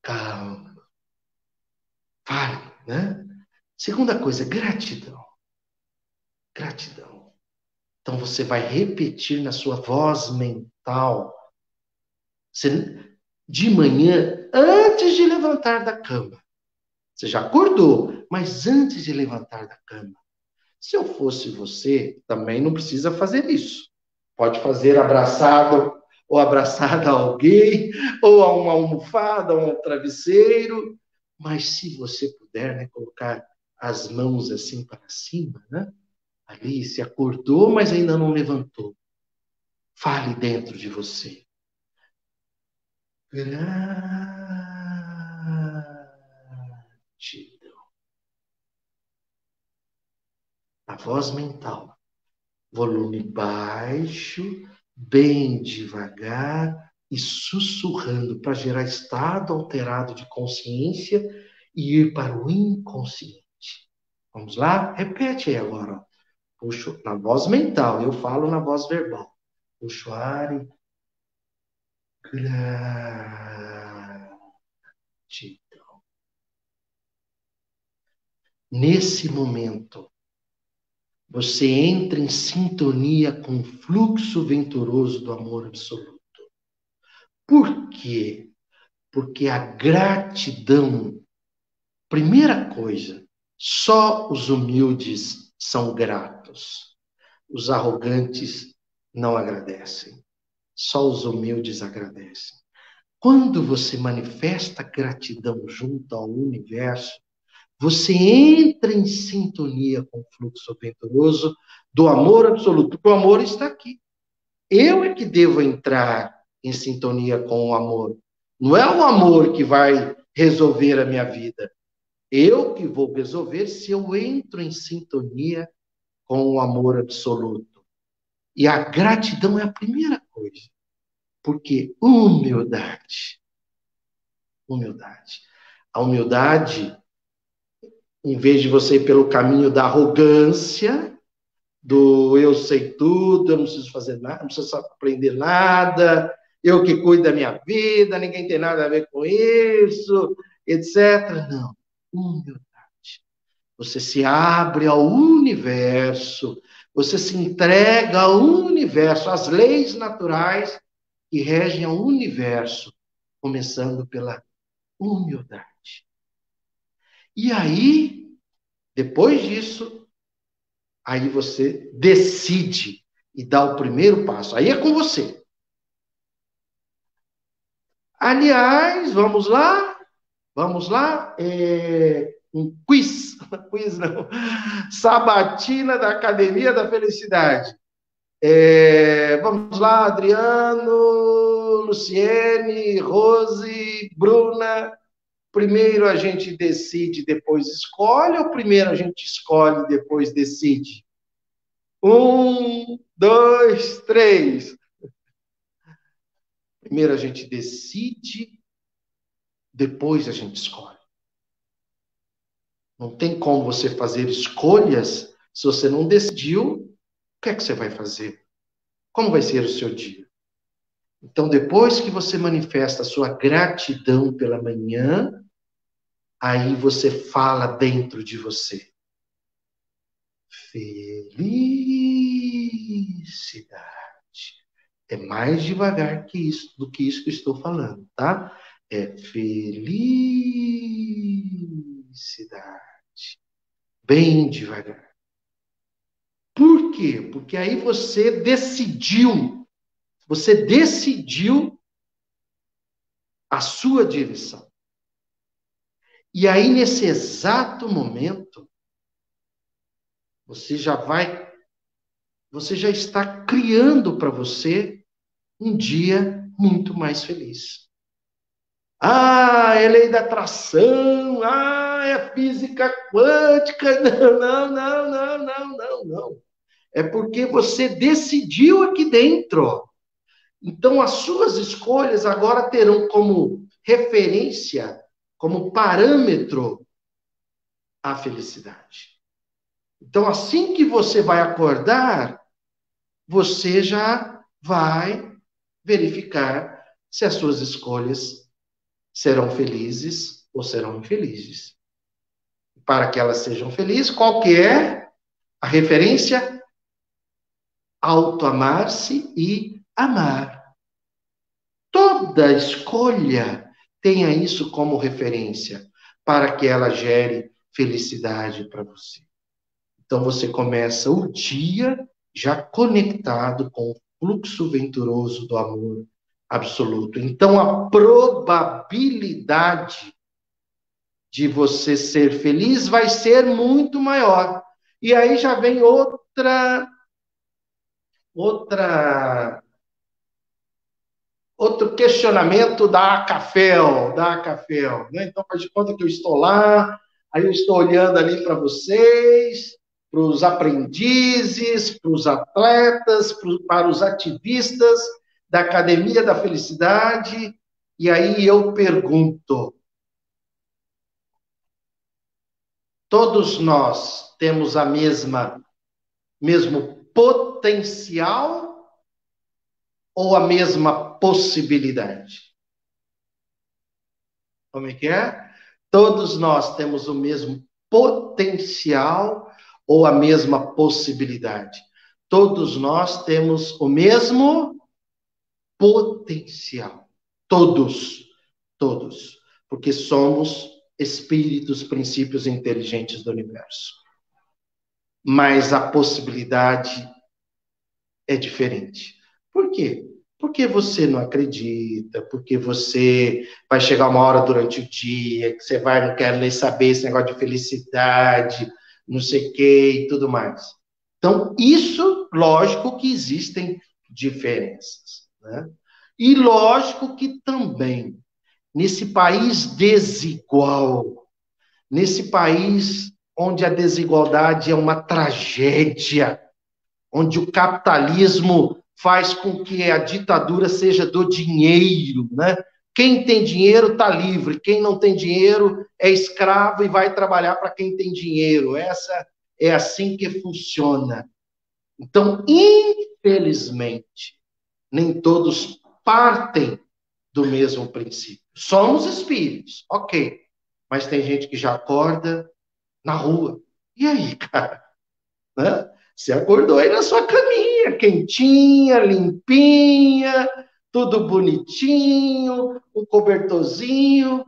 calma. Fale, né? Segunda coisa, gratidão. Gratidão. Então, você vai repetir na sua voz mental. Você, de manhã, antes de levantar da cama. Você já acordou, mas antes de levantar da cama. Se eu fosse você, também não precisa fazer isso. Pode fazer abraçado, ou abraçada a alguém, ou a uma almofada, a um travesseiro. Mas se você puder, né, colocar as mãos assim para cima, né? Ali, se acordou, mas ainda não levantou. Fale dentro de você. Gratidão. A voz mental. Volume baixo, bem devagar e sussurrando para gerar estado alterado de consciência e ir para o inconsciente. Vamos lá? Repete aí agora. Puxo na voz mental, eu falo na voz verbal. Puxo o ar e... gratidão. Nesse momento, você entra em sintonia com o fluxo venturoso do amor absoluto. Por quê? Porque a gratidão, primeira coisa, só os humildes são gratos. Os arrogantes não agradecem. Só os humildes agradecem. Quando você manifesta gratidão junto ao universo, você entra em sintonia com o fluxo venturoso do amor absoluto. O amor está aqui. Eu é que devo entrar em sintonia com o amor. Não é o amor que vai resolver a minha vida. Eu que vou resolver se eu entro em sintonia com o amor absoluto. E a gratidão é a primeira coisa. Porque humildade. Humildade. A humildade... Em vez de você ir pelo caminho da arrogância, do eu sei tudo, eu não preciso fazer nada, não preciso aprender nada, eu que cuido da minha vida, ninguém tem nada a ver com isso, etc. Não, humildade. Você se abre ao universo, você se entrega ao universo, às leis naturais que regem ao universo, começando pela humildade. E aí, depois disso, aí você decide e dá o primeiro passo. Aí é com você. Aliás, vamos lá? Vamos lá? Um quiz. Quiz não. Sabatina da Academia da Felicidade. Vamos lá, Adriano, Luciene, Rose, Bruna... Primeiro a gente decide, depois escolhe, ou primeiro a gente escolhe, depois decide? 1, 2, 3. Primeiro a gente decide, depois a gente escolhe. Não tem como você fazer escolhas se você não decidiu o que é que você vai fazer. Como vai ser o seu dia? Então, depois que você manifesta a sua gratidão pela manhã, aí você fala dentro de você. Felicidade. É mais devagar que isso, do que isso que eu estou falando, tá? é felicidade. Bem devagar. Por quê? Porque aí você decidiu a sua direção. E aí, nesse exato momento, você já está criando para você um dia muito mais feliz. Ah, é lei da atração, ah, é física quântica. Não. É porque você decidiu aqui dentro, ó. Então, as suas escolhas agora terão como referência, como parâmetro, a felicidade. Então, assim que você vai acordar, você já vai verificar se as suas escolhas serão felizes ou serão infelizes. Para que elas sejam felizes, qual que é a referência? Auto-amar-se e amar. Toda escolha tenha isso como referência, para que ela gere felicidade para você. Então, você começa o dia já conectado com o fluxo venturoso do amor absoluto. Então, a probabilidade de você ser feliz vai ser muito maior. E aí já vem outro questionamento da Acafel, né? Então, faz de conta que eu estou lá, aí eu estou olhando ali para vocês, para os aprendizes, para os atletas, para os ativistas da Academia da Felicidade, e aí eu pergunto, todos nós temos a mesmo potencial ou a mesma possibilidade? Como é que é? Todos nós temos o mesmo potencial ou a mesma possibilidade? Todos nós temos o mesmo potencial. Todos. Porque somos espíritos, princípios inteligentes do universo. Mas a possibilidade é diferente. Por quê? Porque você não acredita, porque você vai chegar uma hora durante o dia, que você vai, não quer nem saber esse negócio de felicidade, não sei o quê e tudo mais. Então, isso, lógico que existem diferenças, né? E lógico que também, nesse país desigual, nesse país onde a desigualdade é uma tragédia, onde o capitalismo faz com que a ditadura seja do dinheiro, né? Quem tem dinheiro está livre, quem não tem dinheiro é escravo e vai trabalhar para quem tem dinheiro. Essa é assim que funciona. Então, infelizmente, nem todos partem do mesmo princípio. Somos espíritos, ok, mas tem gente que já acorda na rua. E aí, cara? Né? Você acordou aí na sua caminha, quentinha, limpinha, tudo bonitinho, um cobertorzinho.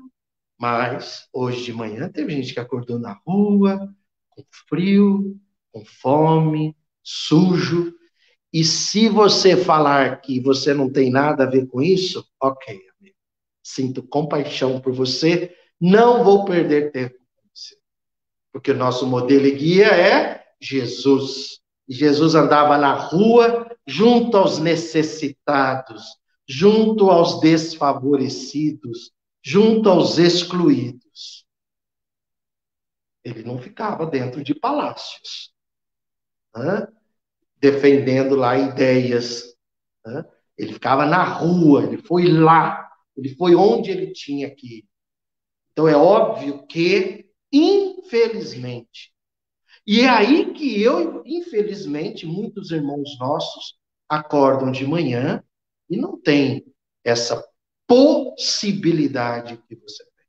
Mas hoje de manhã teve gente que acordou na rua, com frio, com fome, sujo. E se você falar que você não tem nada a ver com isso, ok, amigo. Sinto compaixão por você, não vou perder tempo com você. Porque o nosso modelo e guia é Jesus. Jesus andava na rua junto aos necessitados, junto aos desfavorecidos, junto aos excluídos. Ele não ficava dentro de palácios, né? Defendendo lá ideias, né? Ele ficava na rua, ele foi lá, ele foi onde ele tinha que ir. Então é óbvio que, infelizmente, e é aí que eu, infelizmente, muitos irmãos nossos acordam de manhã e não tem essa possibilidade que você tem.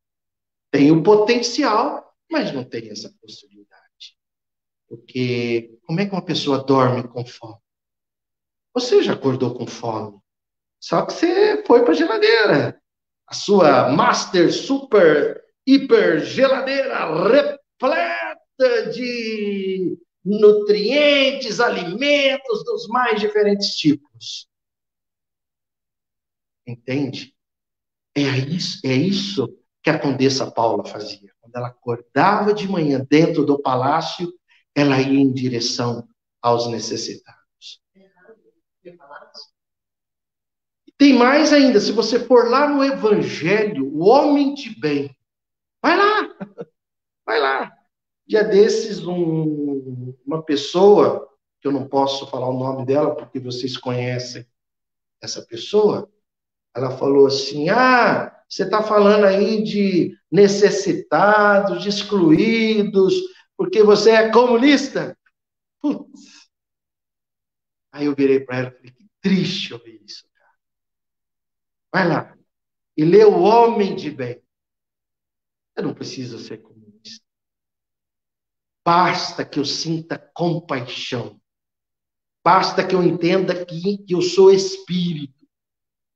Tem o potencial, mas não tem essa possibilidade. Porque como é que uma pessoa dorme com fome? Você já acordou com fome, só que você foi para a geladeira. a sua master, super, hiper geladeira repleta de nutrientes, alimentos dos mais diferentes tipos. Entende? É isso que a Condessa Paula fazia. Quando ela acordava de manhã dentro do palácio, ela ia em direção aos necessitados. E tem mais ainda, se você for lá no Evangelho, o homem de bem, vai lá. Dia desses, uma pessoa, que eu não posso falar o nome dela, porque vocês conhecem essa pessoa, ela falou assim, você está falando aí de necessitados, de excluídos, porque você é comunista. Putz. Aí eu virei para ela e falei, que triste ouvir isso, cara. Vai lá e lê o homem de bem. Eu não preciso ser comunista. Basta que eu sinta compaixão. Basta que eu entenda que eu sou espírito.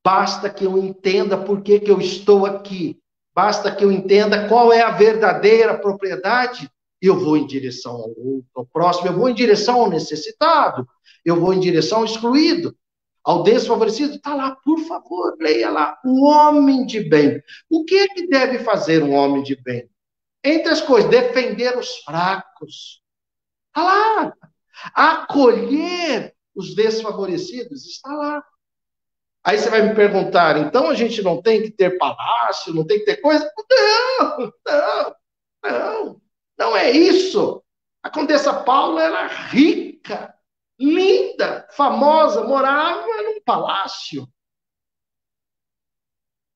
Basta que eu entenda por que eu estou aqui. Basta que eu entenda qual é a verdadeira propriedade. Eu vou em direção ao outro, ao próximo. Eu vou em direção ao necessitado. Eu vou em direção ao excluído. Ao desfavorecido. Está lá, por favor, leia lá. O homem de bem. O que é que deve fazer um homem de bem? Entre as coisas, defender os fracos. Está lá. Acolher os desfavorecidos. Está lá. Aí você vai me perguntar, então a gente não tem que ter palácio, não tem que ter coisa? Não. Não é isso. A Condessa Paula era rica, linda, famosa, morava num palácio.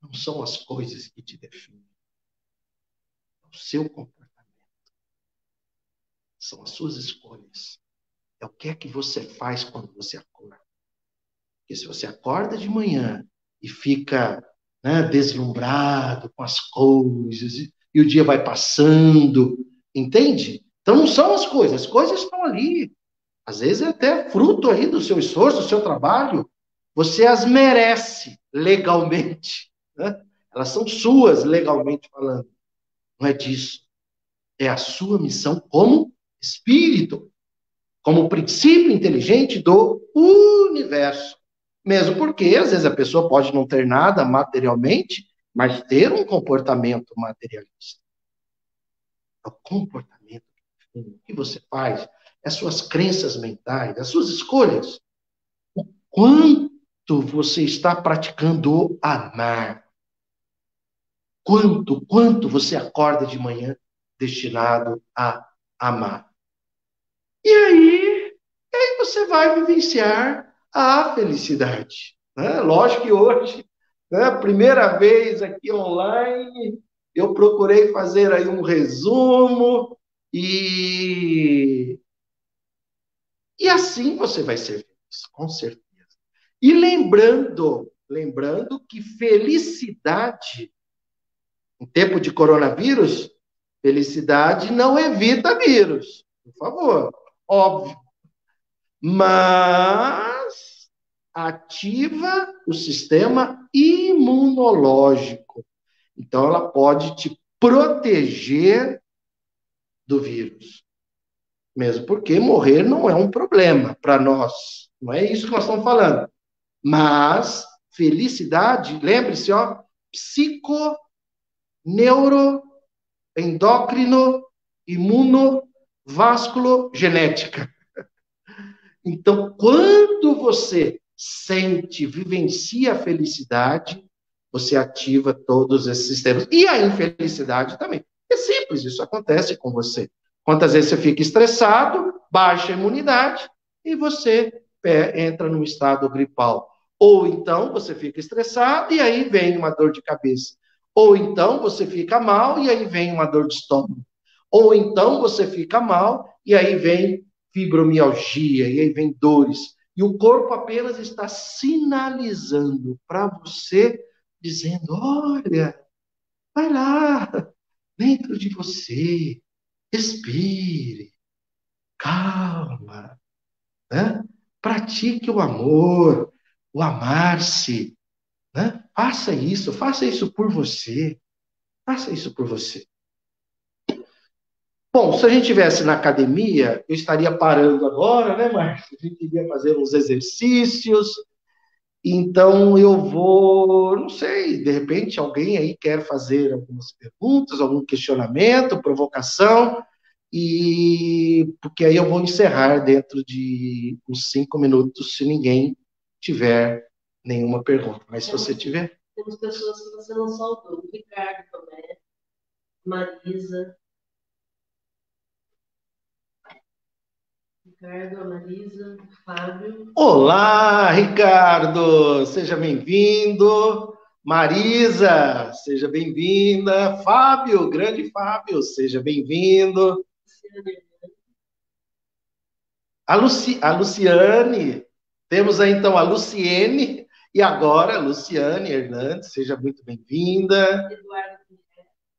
Não são as coisas que te definem. É o seu comportamento. São as suas escolhas. É o que é que você faz quando você acorda. Porque se você acorda de manhã e fica deslumbrado com as coisas, e o dia vai passando, entende? Então não são as coisas estão ali. Às vezes é até fruto aí do seu esforço, do seu trabalho. Você as merece legalmente. Né? Elas são suas, legalmente falando. Não é disso. É a sua missão como espírito, como princípio inteligente do universo. Mesmo porque, às vezes, a pessoa pode não ter nada materialmente, mas ter um comportamento materialista. É o comportamento que você faz, as suas crenças mentais, as suas escolhas. O quanto você está praticando amar. Quanto você acorda de manhã destinado a amar. E aí você vai vivenciar a felicidade. Né? Lógico que hoje, primeira vez aqui online, eu procurei fazer aí um resumo e assim você vai ser feliz, com certeza. E lembrando que felicidade, em tempo de coronavírus, felicidade não evita vírus, por favor, óbvio. Mas ativa o sistema imunológico. Então, ela pode te proteger do vírus. Mesmo porque morrer não é um problema para nós. Não é isso que nós estamos falando. Mas felicidade, lembre-se, psico, neuro, endócrino, imuno, vasculo, genética. Então, quando você sente, vivencia a felicidade, você ativa todos esses sistemas. E a infelicidade também. É simples, isso acontece com você. Quantas vezes você fica estressado, baixa a imunidade, e você entra num estado gripal. Ou então, você fica estressado, e aí vem uma dor de cabeça. Ou então, você fica mal, e aí vem uma dor de estômago. Ou então, você fica mal, e aí vem fibromialgia, e aí vem dores. E o corpo apenas está sinalizando para você, dizendo, olha, vai lá, dentro de você, respire, calma, pratique o amor, o amar-se, Faça isso por você. Faça isso por você. Bom, se a gente estivesse na academia, eu estaria parando agora, né, Márcio? A gente iria fazer uns exercícios. Então, eu vou, não sei, de repente alguém aí quer fazer algumas perguntas, algum questionamento, provocação, e porque aí eu vou encerrar dentro de uns 5 minutos, se ninguém tiver nenhuma pergunta. Mas se você tiver... Temos pessoas que você não saudou, o Ricardo também, Marisa... Ricardo, Marisa, Fábio. Olá, Ricardo! Seja bem-vindo. Marisa, seja bem-vinda. Fábio, grande Fábio, seja bem-vindo. A Luciane. Temos aí, então, a Luciene. E agora, a Luciane Hernandes, seja muito bem-vinda.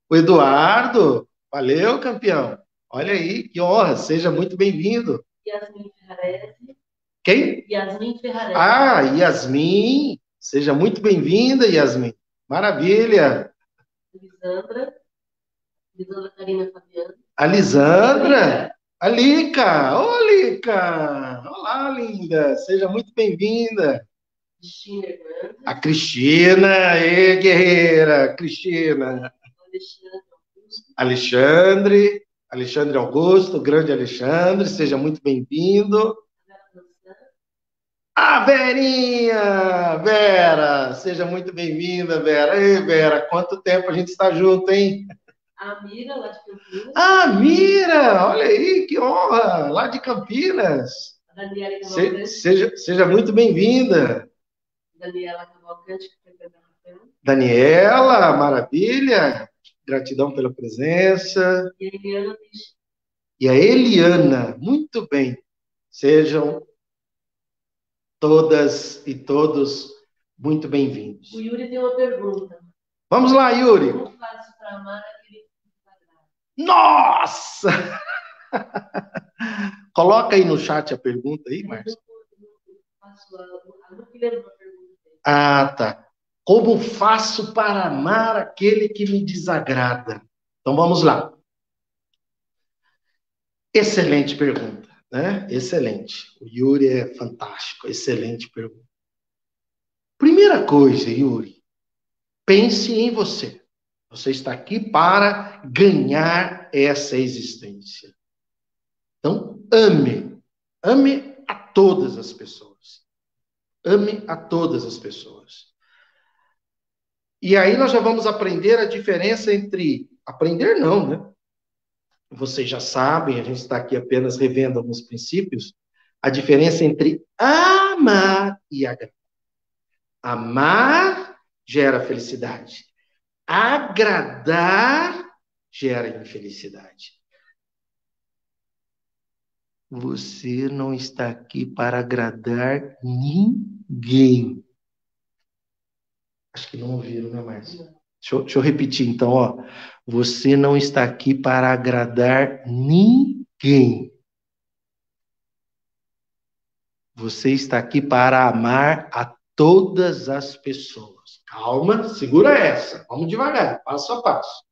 O Eduardo. Valeu, campeão. Olha aí, que honra. Seja muito bem-vindo. Yasmin Ferrarese. Quem? Yasmin Ferrarese. Ah, Yasmin. Seja muito bem-vinda, Yasmin. Maravilha. Lisandra. Lisandra Karina Fabiana. A Lisandra. A Lica. Ô, Lica. Olá, linda. Seja muito bem-vinda. Cristina Hernandes. A Cristina. Ê, guerreira. Cristina. Alexandre Augusto. Alexandre. Alexandre Augusto, grande Alexandre, seja muito bem-vindo. A Verinha, Vera, seja muito bem-vinda, Vera. Ei, Vera, quanto tempo a gente está junto, hein? A Mira, lá de Campinas. Ah, Mira, olha aí, que honra, lá de Campinas. A Daniela Cavalcante. Seja muito bem-vinda. Daniela Cavalcante. Daniela, maravilha. Gratidão pela presença. E a Eliana. Muito bem. Sejam todas e todos muito bem-vindos. O Yuri tem uma pergunta. Vamos lá, Yuri. Como faço para amar aquele que me agrada? Nossa! Coloca aí no chat a pergunta aí, Márcio. Ah, tá. Como faço para amar aquele que me desagrada? Então, vamos lá. Excelente pergunta, né? Excelente. O Yuri é fantástico. Excelente pergunta. Primeira coisa, Yuri, pense em você. Você está aqui para ganhar essa existência. Então, ame. Ame a todas as pessoas. Ame a todas as pessoas. E aí nós já vamos aprender a diferença entre... Aprender não, né? Vocês já sabem, a gente está aqui apenas revendo alguns princípios. A diferença entre amar e agradar. Amar gera felicidade. Agradar gera infelicidade. Você não está aqui para agradar ninguém. Acho que não ouviram, né, Márcio? Deixa eu repetir, então, ó. Você não está aqui para agradar ninguém. Você está aqui para amar a todas as pessoas. Calma, segura essa. Vamos devagar, passo a passo.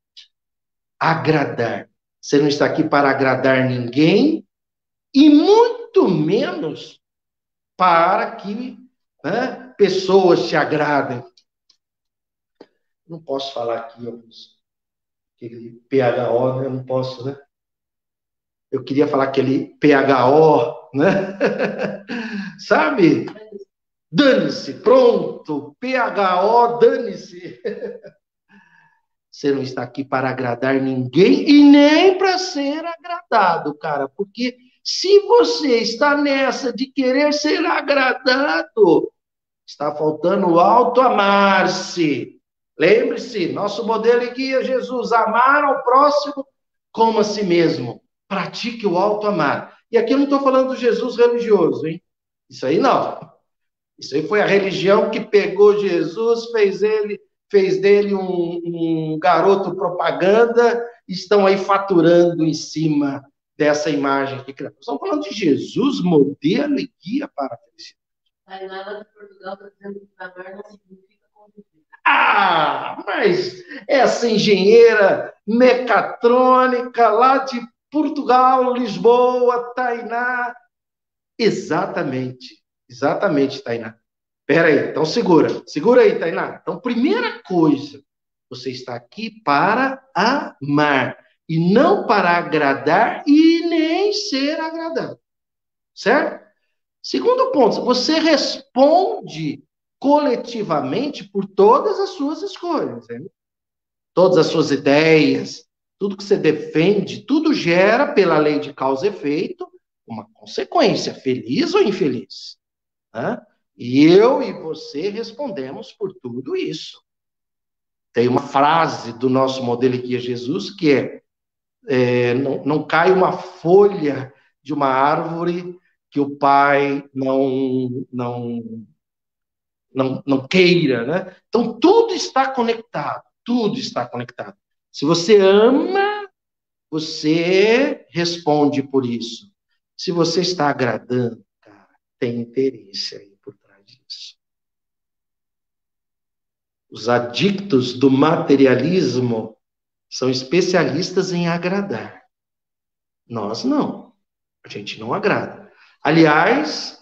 Agradar. Você não está aqui para agradar ninguém e muito menos para que, né, pessoas te agradem. Não posso falar aqui, aquele PHO, né? Não posso, né? Eu queria falar aquele PHO, né? Sabe? Dane-se, pronto, PHO, dane-se. Você não está aqui para agradar ninguém e nem para ser agradado, cara. Porque se você está nessa de querer ser agradado, está faltando auto-amar-se. Lembre-se, nosso modelo e guia Jesus, amar ao próximo como a si mesmo. Pratique o auto-amar. E aqui eu não estou falando do Jesus religioso, hein? Isso aí não. Isso aí foi a religião que pegou Jesus, fez dele um garoto propaganda, e estão aí faturando em cima dessa imagem que criamos. Estamos falando de Jesus, modelo e guia para a felicidade. Aí lá de Portugal está dizendo que amar não significa. Ah, mas essa engenheira mecatrônica lá de Portugal, Lisboa, Tainá. Exatamente, exatamente, Tainá. Espera aí, então segura aí, Tainá. Então, primeira coisa, você está aqui para amar e não para agradar e nem ser agradado, certo? Segundo ponto, você responde coletivamente por todas as suas escolhas, né? Todas as suas ideias, tudo que você defende, tudo gera, pela lei de causa e efeito, uma consequência, feliz ou infeliz, né? E eu e você respondemos por tudo isso. Tem uma frase do nosso modelo guia Jesus que é não cai uma folha de uma árvore que o pai não queira, né? Então, tudo está conectado, tudo está conectado. Se você ama, você responde por isso. Se você está agradando, cara, tem interesse aí por trás disso. Os adictos do materialismo são especialistas em agradar. Nós não. A gente não agrada. Aliás,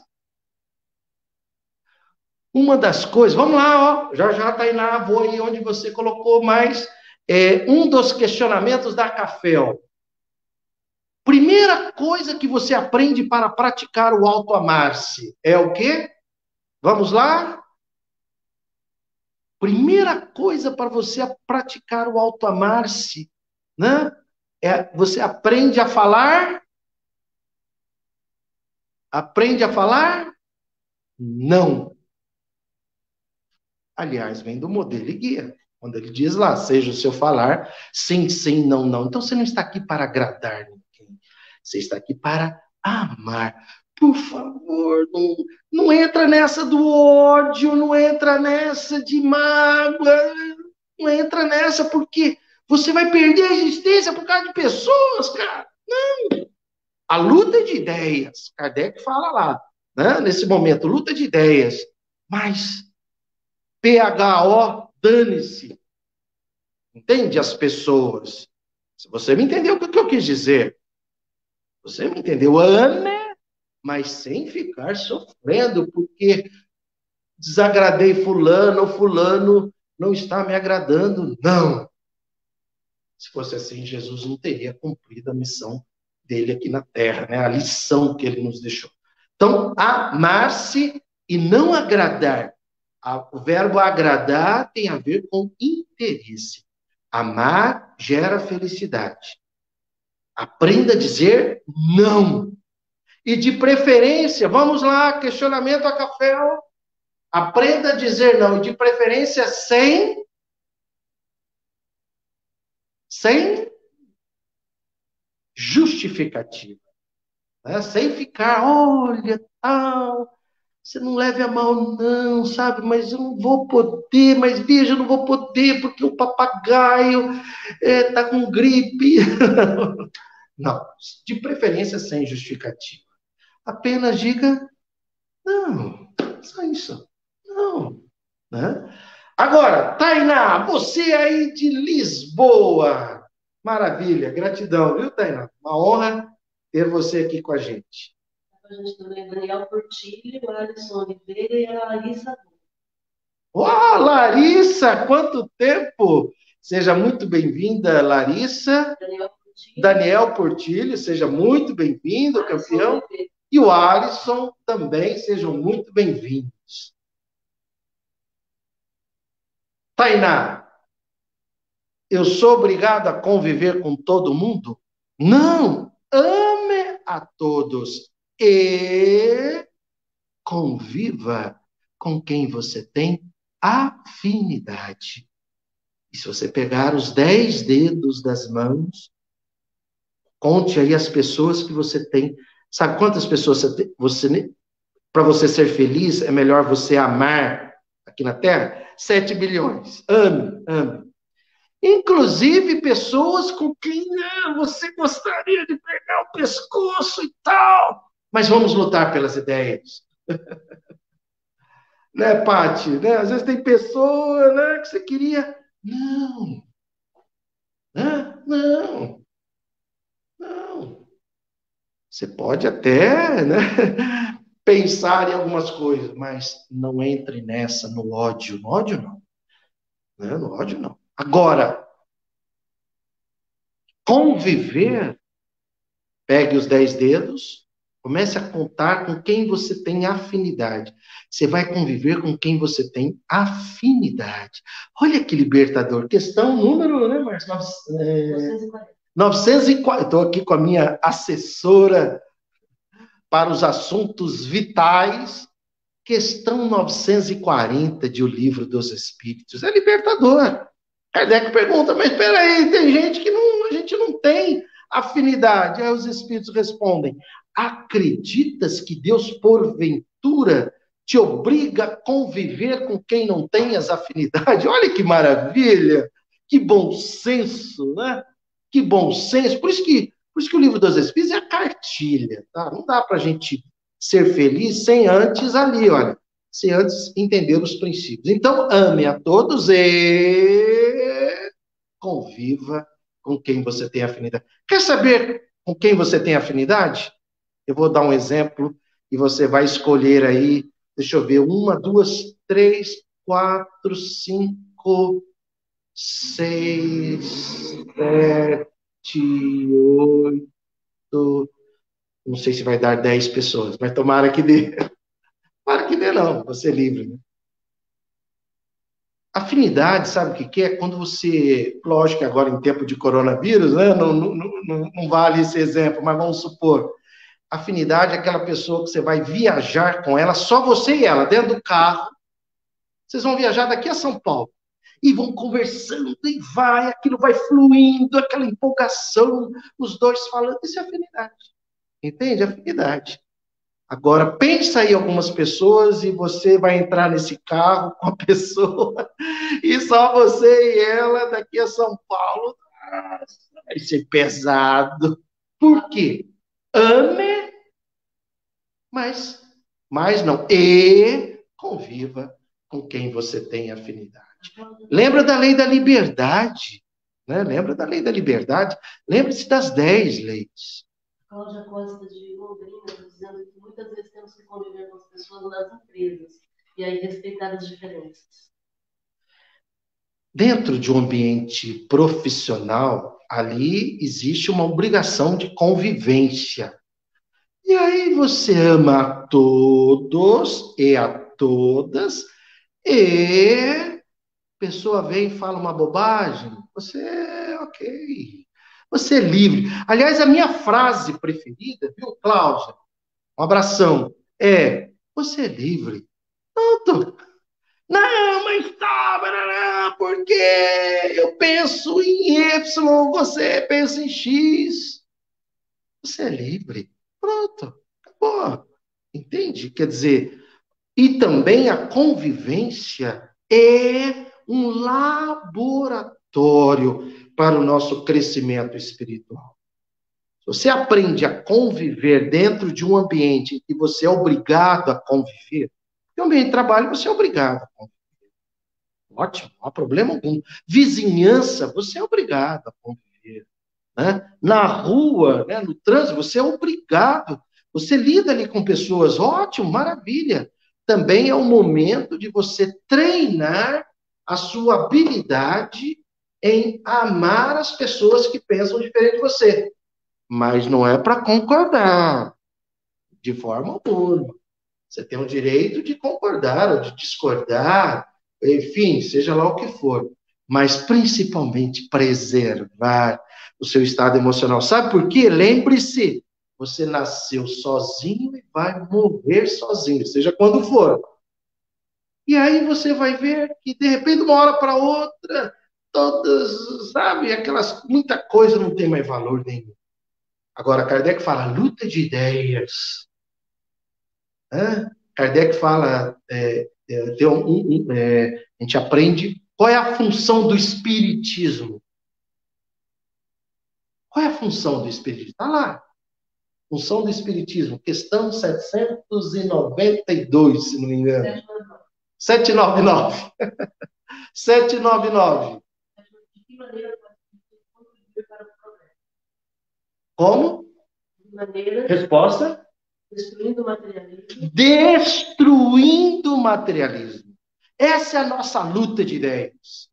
uma das coisas... Vamos lá, ó. Já, Tainá, vou aí onde você colocou, mas um dos questionamentos da Caféu. Primeira coisa que você aprende para praticar o auto-amar-se é o quê? Vamos lá? Primeira coisa para você praticar o auto-amar-se, né? Você aprende a falar... Aprende a falar? Não. Aliás, vem do modelo e guia. Quando ele diz lá, seja o seu falar, sim, sim, não, não. Então, você não está aqui para agradar ninguém. Você está aqui para amar. Por favor, não entra nessa do ódio, não entra nessa de mágoa, não entra nessa porque você vai perder a existência por causa de pessoas, cara. Não. A luta de ideias. Kardec fala lá, né? Nesse momento, luta de ideias. Mas, PHO, dane-se. Entende as pessoas. Se você me entendeu o que eu quis dizer. Você me entendeu, Ana, mas sem ficar sofrendo, porque desagradei fulano, ou fulano não está me agradando, não. Se fosse assim, Jesus não teria cumprido a missão dele aqui na Terra, né? A lição que ele nos deixou. Então, amar-se e não agradar. O verbo agradar tem a ver com interesse. Amar gera felicidade. Aprenda a dizer não. E de preferência, vamos lá, questionamento a Caféu. Aprenda a dizer não. E de preferência sem justificativa, né? Sem ficar, olha, tal, você não leve a mal não, sabe, mas eu não vou poder, mas veja, eu não vou poder porque o papagaio tá com gripe. Não, de preferência sem justificativa. Apenas diga, não, só isso, não, né? Agora, Tainá, você aí de Lisboa, maravilha, gratidão, viu, Tainá? Uma honra ter você aqui com a gente. A gente também, Daniel Portilho, Alisson Oliveira e a Larissa. Ó, Larissa, quanto tempo! Seja muito bem-vinda, Larissa. Daniel Portilho, seja muito bem-vindo, campeão. Oliveira. E o Alisson também, sejam muito bem-vindos. Tainá, eu sou obrigado a conviver com todo mundo? Não! Ame a todos e conviva com quem você tem afinidade. E se você pegar os 10 dedos das mãos, conte aí as pessoas que você tem. Sabe quantas pessoas você tem? Para você ser feliz, é melhor você amar aqui na Terra? 7 bilhões. Ame, ame. Inclusive pessoas com quem você gostaria de pegar o pescoço e tal. Mas vamos lutar pelas ideias. Né, Pati? Né? Às vezes tem pessoa, né, que você queria... Não. Né? Não. Não. Você pode até, né, pensar em algumas coisas, mas não entre nessa, no ódio. No ódio, não. Né? No ódio, não. Agora, conviver, pegue os 10 dedos... Comece a contar com quem você tem afinidade. Você vai conviver com quem você tem afinidade. Olha que libertador. Questão número, né, Marcos? 940. Estou aqui com a minha assessora para os assuntos vitais. Questão 940 de O Livro dos Espíritos. É libertador. Kardec pergunta, mas peraí, tem gente que não, a gente não tem afinidade. Aí os Espíritos respondem... Acreditas que Deus, porventura, te obriga a conviver com quem não tens afinidade? Olha que maravilha! Que bom senso, né? Que bom senso! Por isso que o Livro dos Espíritos é a cartilha, tá? Não dá pra gente ser feliz sem antes ali, olha, sem antes entender os princípios. Então, ame a todos e conviva com quem você tem afinidade. Quer saber com quem você tem afinidade? Eu vou dar um exemplo e você vai escolher aí, deixa eu ver, 1, 2, 3, 4, 5, 6, 7, 8, não sei se vai dar 10 pessoas, mas tomara que dê. Tomara que dê não, você é livre, né? Afinidade, sabe o que é? Quando você, lógico que agora em tempo de coronavírus, né? Não vale esse exemplo, mas vamos supor, afinidade é aquela pessoa que você vai viajar com ela, só você e ela, dentro do carro. Vocês vão viajar daqui a São Paulo. E vão conversando, e vai, aquilo vai fluindo, aquela empolgação, os dois falando. Isso é afinidade. Entende? Afinidade. Agora, pensa aí algumas pessoas e você vai entrar nesse carro com a pessoa e só você e ela daqui a São Paulo. Nossa, vai ser pesado. Por quê? Ame, mas não. E conviva com quem você tem afinidade. Lembra da lei da liberdade, né? Lembra da lei da liberdade? Lembre-se das 10 leis. Cláudia Costa de Londrina dizendo que muitas vezes temos que conviver com as pessoas nas empresas e aí respeitar as diferenças. Dentro de um ambiente profissional, ali existe uma obrigação de convivência. E aí você ama a todos e a todas, e a pessoa vem e fala uma bobagem, você é ok, você é livre. Aliás, a minha frase preferida, viu, Cláudia? Um abração. É, você é livre. Pronto. Não, mas tá, porque eu penso em Y, você pensa em X. Você é livre. Pronto, acabou. Entende? Quer dizer, e também a convivência é um laboratório para o nosso crescimento espiritual. Você aprende a conviver dentro de um ambiente em que você é obrigado a conviver. No ambiente de trabalho, você é obrigado a conviver. Ótimo, não há problema algum. Vizinhança, você é obrigado a conviver. Né? Na rua, né, no trânsito, você é obrigado. Você lida ali com pessoas, ótimo, maravilha. Também é o momento de você treinar a sua habilidade em amar as pessoas que pensam diferente de você. Mas não é para concordar, de forma alguma. Você tem o direito de concordar ou de discordar, enfim, seja lá o que for. Mas, principalmente, preservar o seu estado emocional. Sabe por quê? Lembre-se, você nasceu sozinho e vai morrer sozinho, seja quando for. E aí você vai ver que, de repente, de uma hora para outra, todas, sabe, aquelas, muita coisa não tem mais valor nenhum. Agora, Kardec fala, luta de ideias. Kardec fala, a gente aprende qual é a função do espiritismo. Qual é a função do espiritismo? Está lá. Função do espiritismo, questão 792, se não me engano. 799. 799. De que maneira contribuir para o progresso? Como? De maneira... Resposta? Destruindo o materialismo. Destruindo o materialismo. Essa é a nossa luta de ideias.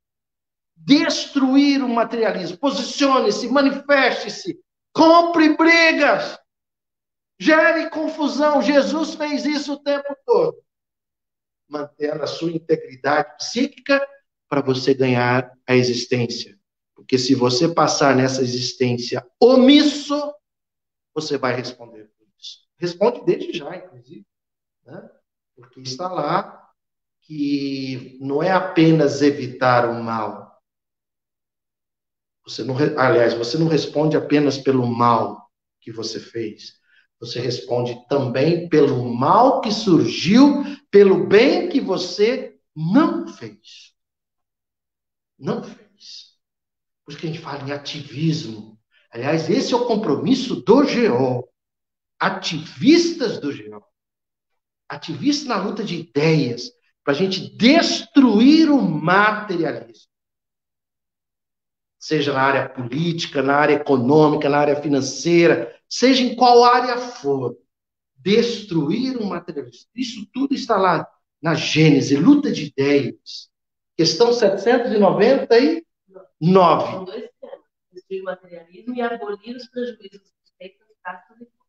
Destruir o materialismo. Posicione-se, manifeste-se. Compre brigas. Gere confusão. Jesus fez isso o tempo todo. Mantendo a sua integridade psíquica para você ganhar a existência. Porque se você passar nessa existência omisso, você vai responder por isso. Responde desde já, inclusive. Né? Porque está lá que não é apenas evitar o mal. Você não, aliás, você não responde apenas pelo mal que você fez. Você responde também pelo mal que surgiu, pelo bem que você não fez. Não fez. Por isso que a gente fala em ativismo. Aliás, esse é o compromisso do GO. Ativistas do GO. Ativistas na luta de ideias. Para a gente destruir o materialismo. Seja na área política, na área econômica, na área financeira, seja em qual área for, destruir o materialismo. Isso tudo está lá na Gênesis, luta de ideias. Questão 799. São dois temas, destruir o materialismo e abolir os prejuízos suspeitos no caso de fome.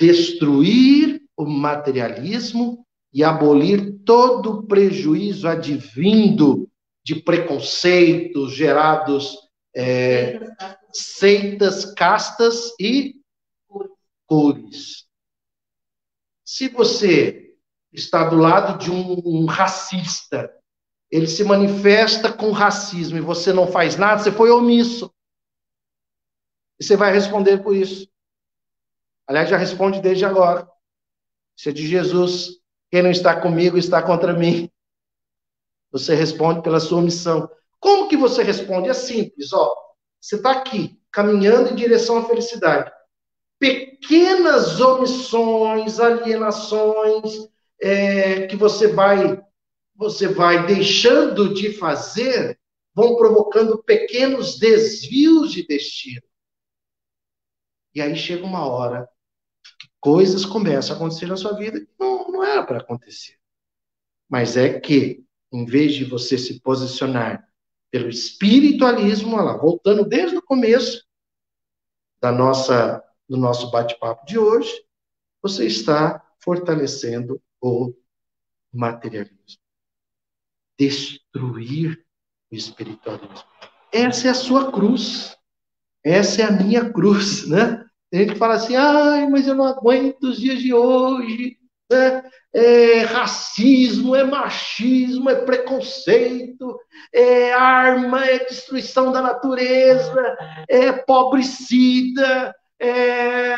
Destruir o materialismo e abolir todo o prejuízo advindo de preconceitos gerados, seitas, castas e cores. Se você está do lado de um racista, ele se manifesta com racismo e você não faz nada, você foi omisso. E você vai responder por isso. Aliás, já responde desde agora. Isso é de Jesus. Quem não está comigo está contra mim. Você responde pela sua omissão. Como que você responde? É simples, ó. Você está aqui, caminhando em direção à felicidade. Pequenas omissões, alienações, que você vai deixando de fazer, vão provocando pequenos desvios de destino. E aí chega uma hora que coisas começam a acontecer na sua vida que não era para acontecer. Mas é que em vez de você se posicionar pelo espiritualismo, olha lá, voltando desde o começo do nosso bate-papo de hoje, você está fortalecendo o materialismo. Destruir o espiritualismo. Essa é a sua cruz. Essa é a minha cruz, né? Tem gente que fala assim, ai, mas eu não aguento os dias de hoje, né? É racismo, é machismo, é preconceito, é arma, é destruição da natureza, é pobrecida, é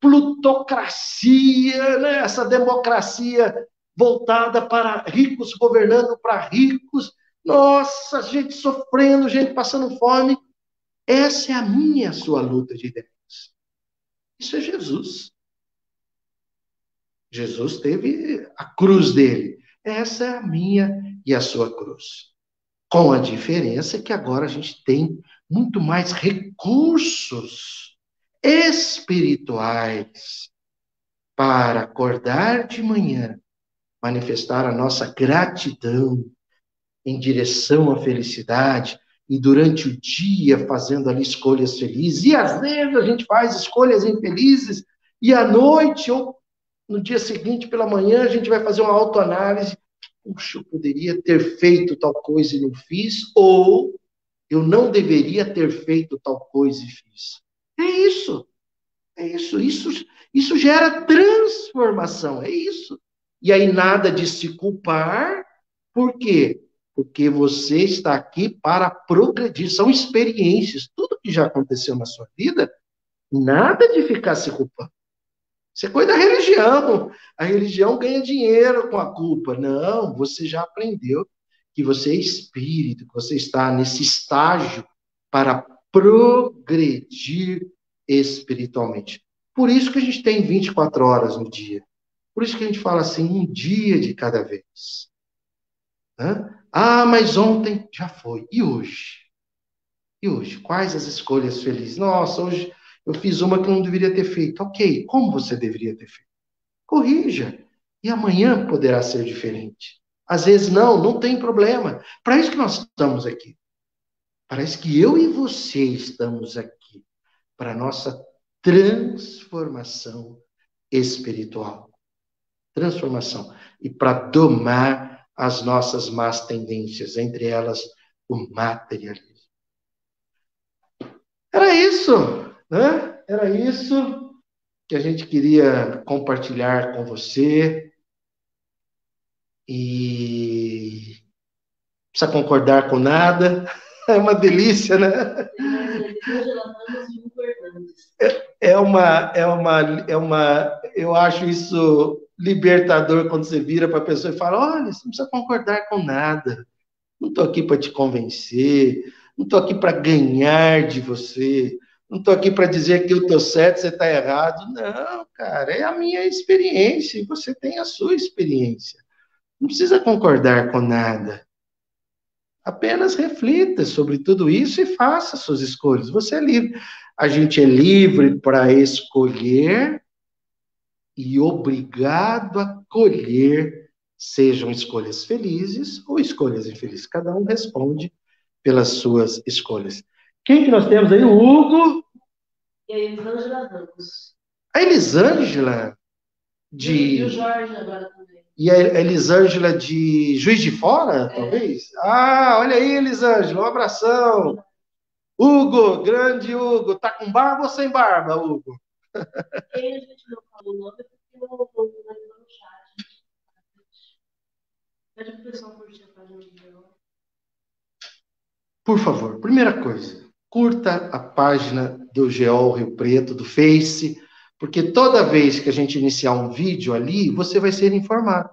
plutocracia, né? Essa democracia voltada para ricos, governando para ricos, nossa, gente sofrendo, gente passando fome. Essa é a minha, a sua luta de ideias. Isso é Jesus. Jesus teve a cruz dele. Essa é a minha e a sua cruz. Com a diferença que agora a gente tem muito mais recursos espirituais para acordar de manhã, manifestar a nossa gratidão em direção à felicidade e durante o dia fazendo ali escolhas felizes. E às vezes a gente faz escolhas infelizes e à noite ou no dia seguinte, pela manhã, a gente vai fazer uma autoanálise. Puxa, eu poderia ter feito tal coisa e não fiz, ou eu não deveria ter feito tal coisa e fiz. É isso. É isso. Isso gera transformação. É isso. E aí nada de se culpar. Por quê? Porque você está aqui para progredir. São experiências. Tudo que já aconteceu na sua vida, nada de ficar se culpando. Isso é coisa da religião. A religião ganha dinheiro com a culpa. Não, você já aprendeu que você é espírito, que você está nesse estágio para progredir espiritualmente. Por isso que a gente tem 24 horas no dia. Por isso que a gente fala assim, um dia de cada vez. Hã? Ah, mas ontem já foi. E hoje? E hoje? Quais as escolhas felizes? Nossa, hoje eu fiz uma que eu não deveria ter feito. Ok, como você deveria ter feito? Corrija. E amanhã poderá ser diferente. Às vezes não tem problema. Para isso que nós estamos aqui. Parece que eu e você estamos aqui para a nossa transformação espiritual. Transformação. E para domar as nossas más tendências, entre elas o materialismo. Era isso, né? Era isso que a gente queria compartilhar com você. E não precisa concordar com nada. É uma delícia, né? Eu acho isso libertador quando você vira para a pessoa e fala, olha, você não precisa concordar com nada. Não estou aqui para te convencer, não estou aqui para ganhar de você, não estou aqui para dizer que eu estou certo, você está errado. Não, cara, é a minha experiência e você tem a sua experiência. Não precisa concordar com nada. Apenas reflita sobre tudo isso e faça suas escolhas. Você é livre. A gente é livre para escolher e obrigado a colher, sejam escolhas felizes ou escolhas infelizes. Cada um responde pelas suas escolhas. Quem que nós temos aí? O Hugo. E a Elisângela Ramos. A Elisângela de... E o Jorge agora também. E a Elisângela de Juiz de Fora, talvez? Ah, olha aí, Elisângela, um abração. Hugo, grande Hugo. Tá com barba ou sem barba, Hugo? Quem a gente não falou o nome, porque não vou mandar no chat. Pede pro pessoal curtir a página do Gênesis. Por favor, primeira coisa, curta a página do GEOL Rio Preto, do Face, porque toda vez que a gente iniciar um vídeo ali, você vai ser informado,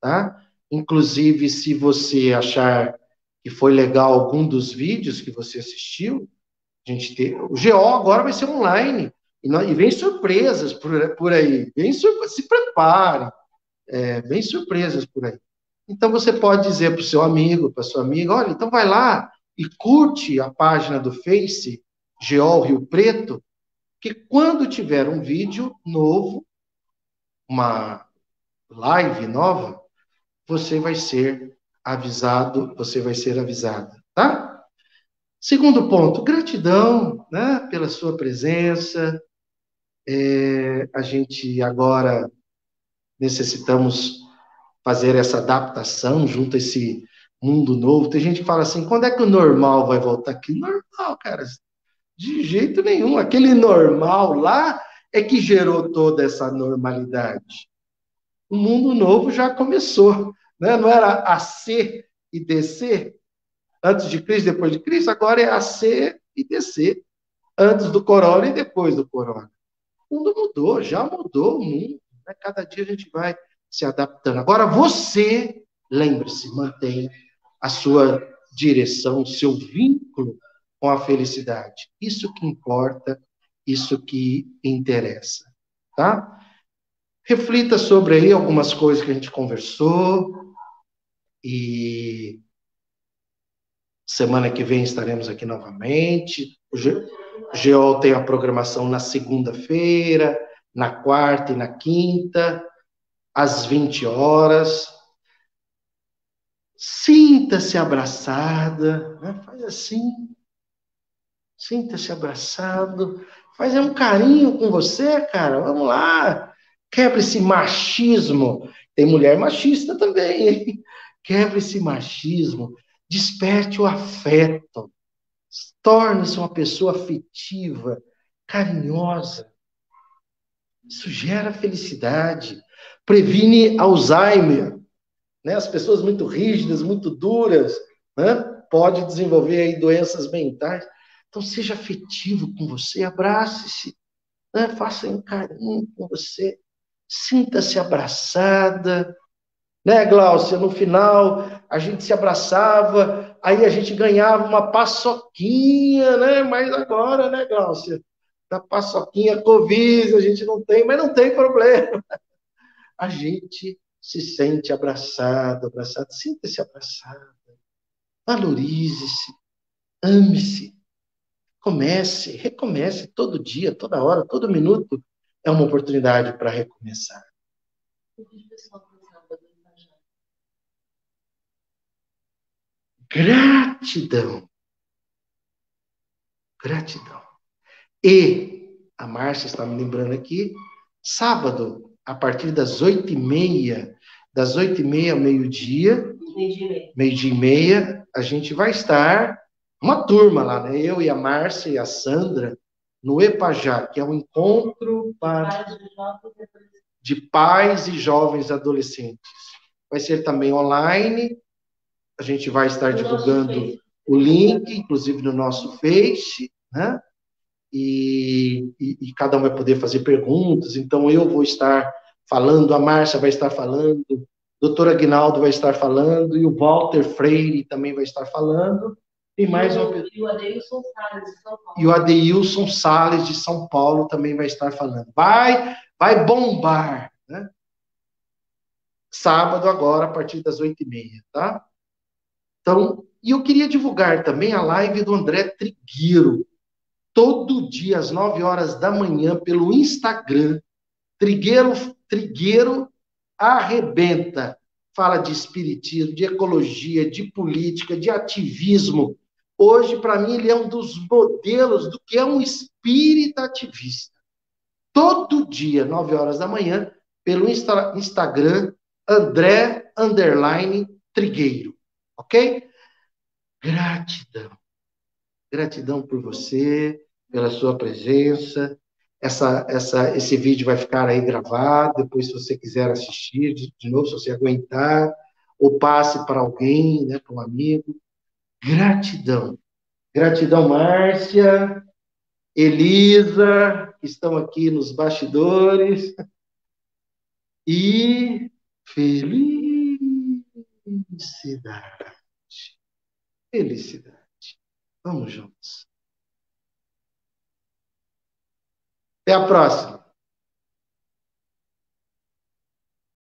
tá? Inclusive, se você achar que foi legal algum dos vídeos que você assistiu, a gente tem... o GEO agora vai ser online, e vem surpresas por aí, se preparem, vem surpresas por aí. Então, você pode dizer para o seu amigo, para a sua amiga, olha, então vai lá, e curte a página do Face, GEOL Rio Preto, que quando tiver um vídeo novo, uma live nova, você vai ser avisado, tá? Segundo ponto, gratidão, né, pela sua presença. A gente agora necessitamos fazer essa adaptação junto a esse... mundo novo. Tem gente que fala assim, quando é que o normal vai voltar aqui? Normal, cara, de jeito nenhum. Aquele normal lá é que gerou toda essa normalidade. O mundo novo já começou, né? Não era AC e DC, antes de Cristo, depois de Cristo, agora é AC e DC, antes do corona e depois do corona. O mundo mudou, já mudou o mundo, né? Cada dia a gente vai se adaptando. Agora você, lembre-se, mantenha a sua direção, o seu vínculo com a felicidade. Isso que importa, isso que interessa, tá? Reflita sobre aí algumas coisas que a gente conversou e semana que vem estaremos aqui novamente. O GEOL tem a programação na segunda-feira, na quarta e na quinta, às 20 horas. Sinta-se abraçada, né? Faz assim, sinta-se abraçado, faz um carinho com você, cara, vamos lá, quebra esse machismo, tem mulher machista também, hein? Quebra esse machismo, desperte o afeto, torne-se uma pessoa afetiva, carinhosa, isso gera felicidade, previne Alzheimer, né? As pessoas muito rígidas, muito duras, né? Pode desenvolver aí doenças mentais. Então, seja afetivo com você, abrace-se, né? Faça um carinho com você, sinta-se abraçada. Né, Glaucia? No final, a gente se abraçava, aí a gente ganhava uma paçoquinha, né? Mas agora, né, Glaucia? Da paçoquinha Covid, a gente não tem, mas não tem problema. a gente se sente abraçado, abraçado. Sinta-se abraçado. Valorize-se. Ame-se. Comece, recomece todo dia, toda hora, todo minuto. É uma oportunidade para recomeçar. Gratidão. Gratidão. E a Márcia está me lembrando aqui, sábado, a partir das 8h30, das 8h30 ao meio-dia, meio-dia e meia, a gente vai estar, uma turma lá, né? Eu e a Márcia e a Sandra, no Epajá, que é um encontro de pais e jovens adolescentes. Vai ser também online, a gente vai estar divulgando o link, inclusive no nosso Face, né? E cada um vai poder fazer perguntas, então eu vou estar falando, a Márcia vai estar falando, o doutor Aguinaldo vai estar falando, e o Walter Freire também vai estar falando. E mais uma... E o Adeilson Salles de São Paulo. E o Adeilson Salles de São Paulo também vai estar falando. Vai bombar, né? Sábado agora, a partir das 8h30, tá? Então, e eu queria divulgar também a live do André Trigueiro. Todo dia, às 9h, pelo Instagram. Trigueiro arrebenta. Fala de espiritismo, de ecologia, de política, de ativismo. Hoje, para mim, ele é um dos modelos do que é um espírita ativista. Todo dia, 9h, pelo Instagram, André_Trigueiro. Ok? Gratidão. Gratidão por você, pela sua presença. Esse vídeo vai ficar aí gravado, depois se você quiser assistir, de novo, se você aguentar, ou passe para alguém, né, para um amigo. Gratidão. Gratidão, Márcia, Elisa, que estão aqui nos bastidores. E felicidade. Felicidade. Vamos juntos. Até a próxima.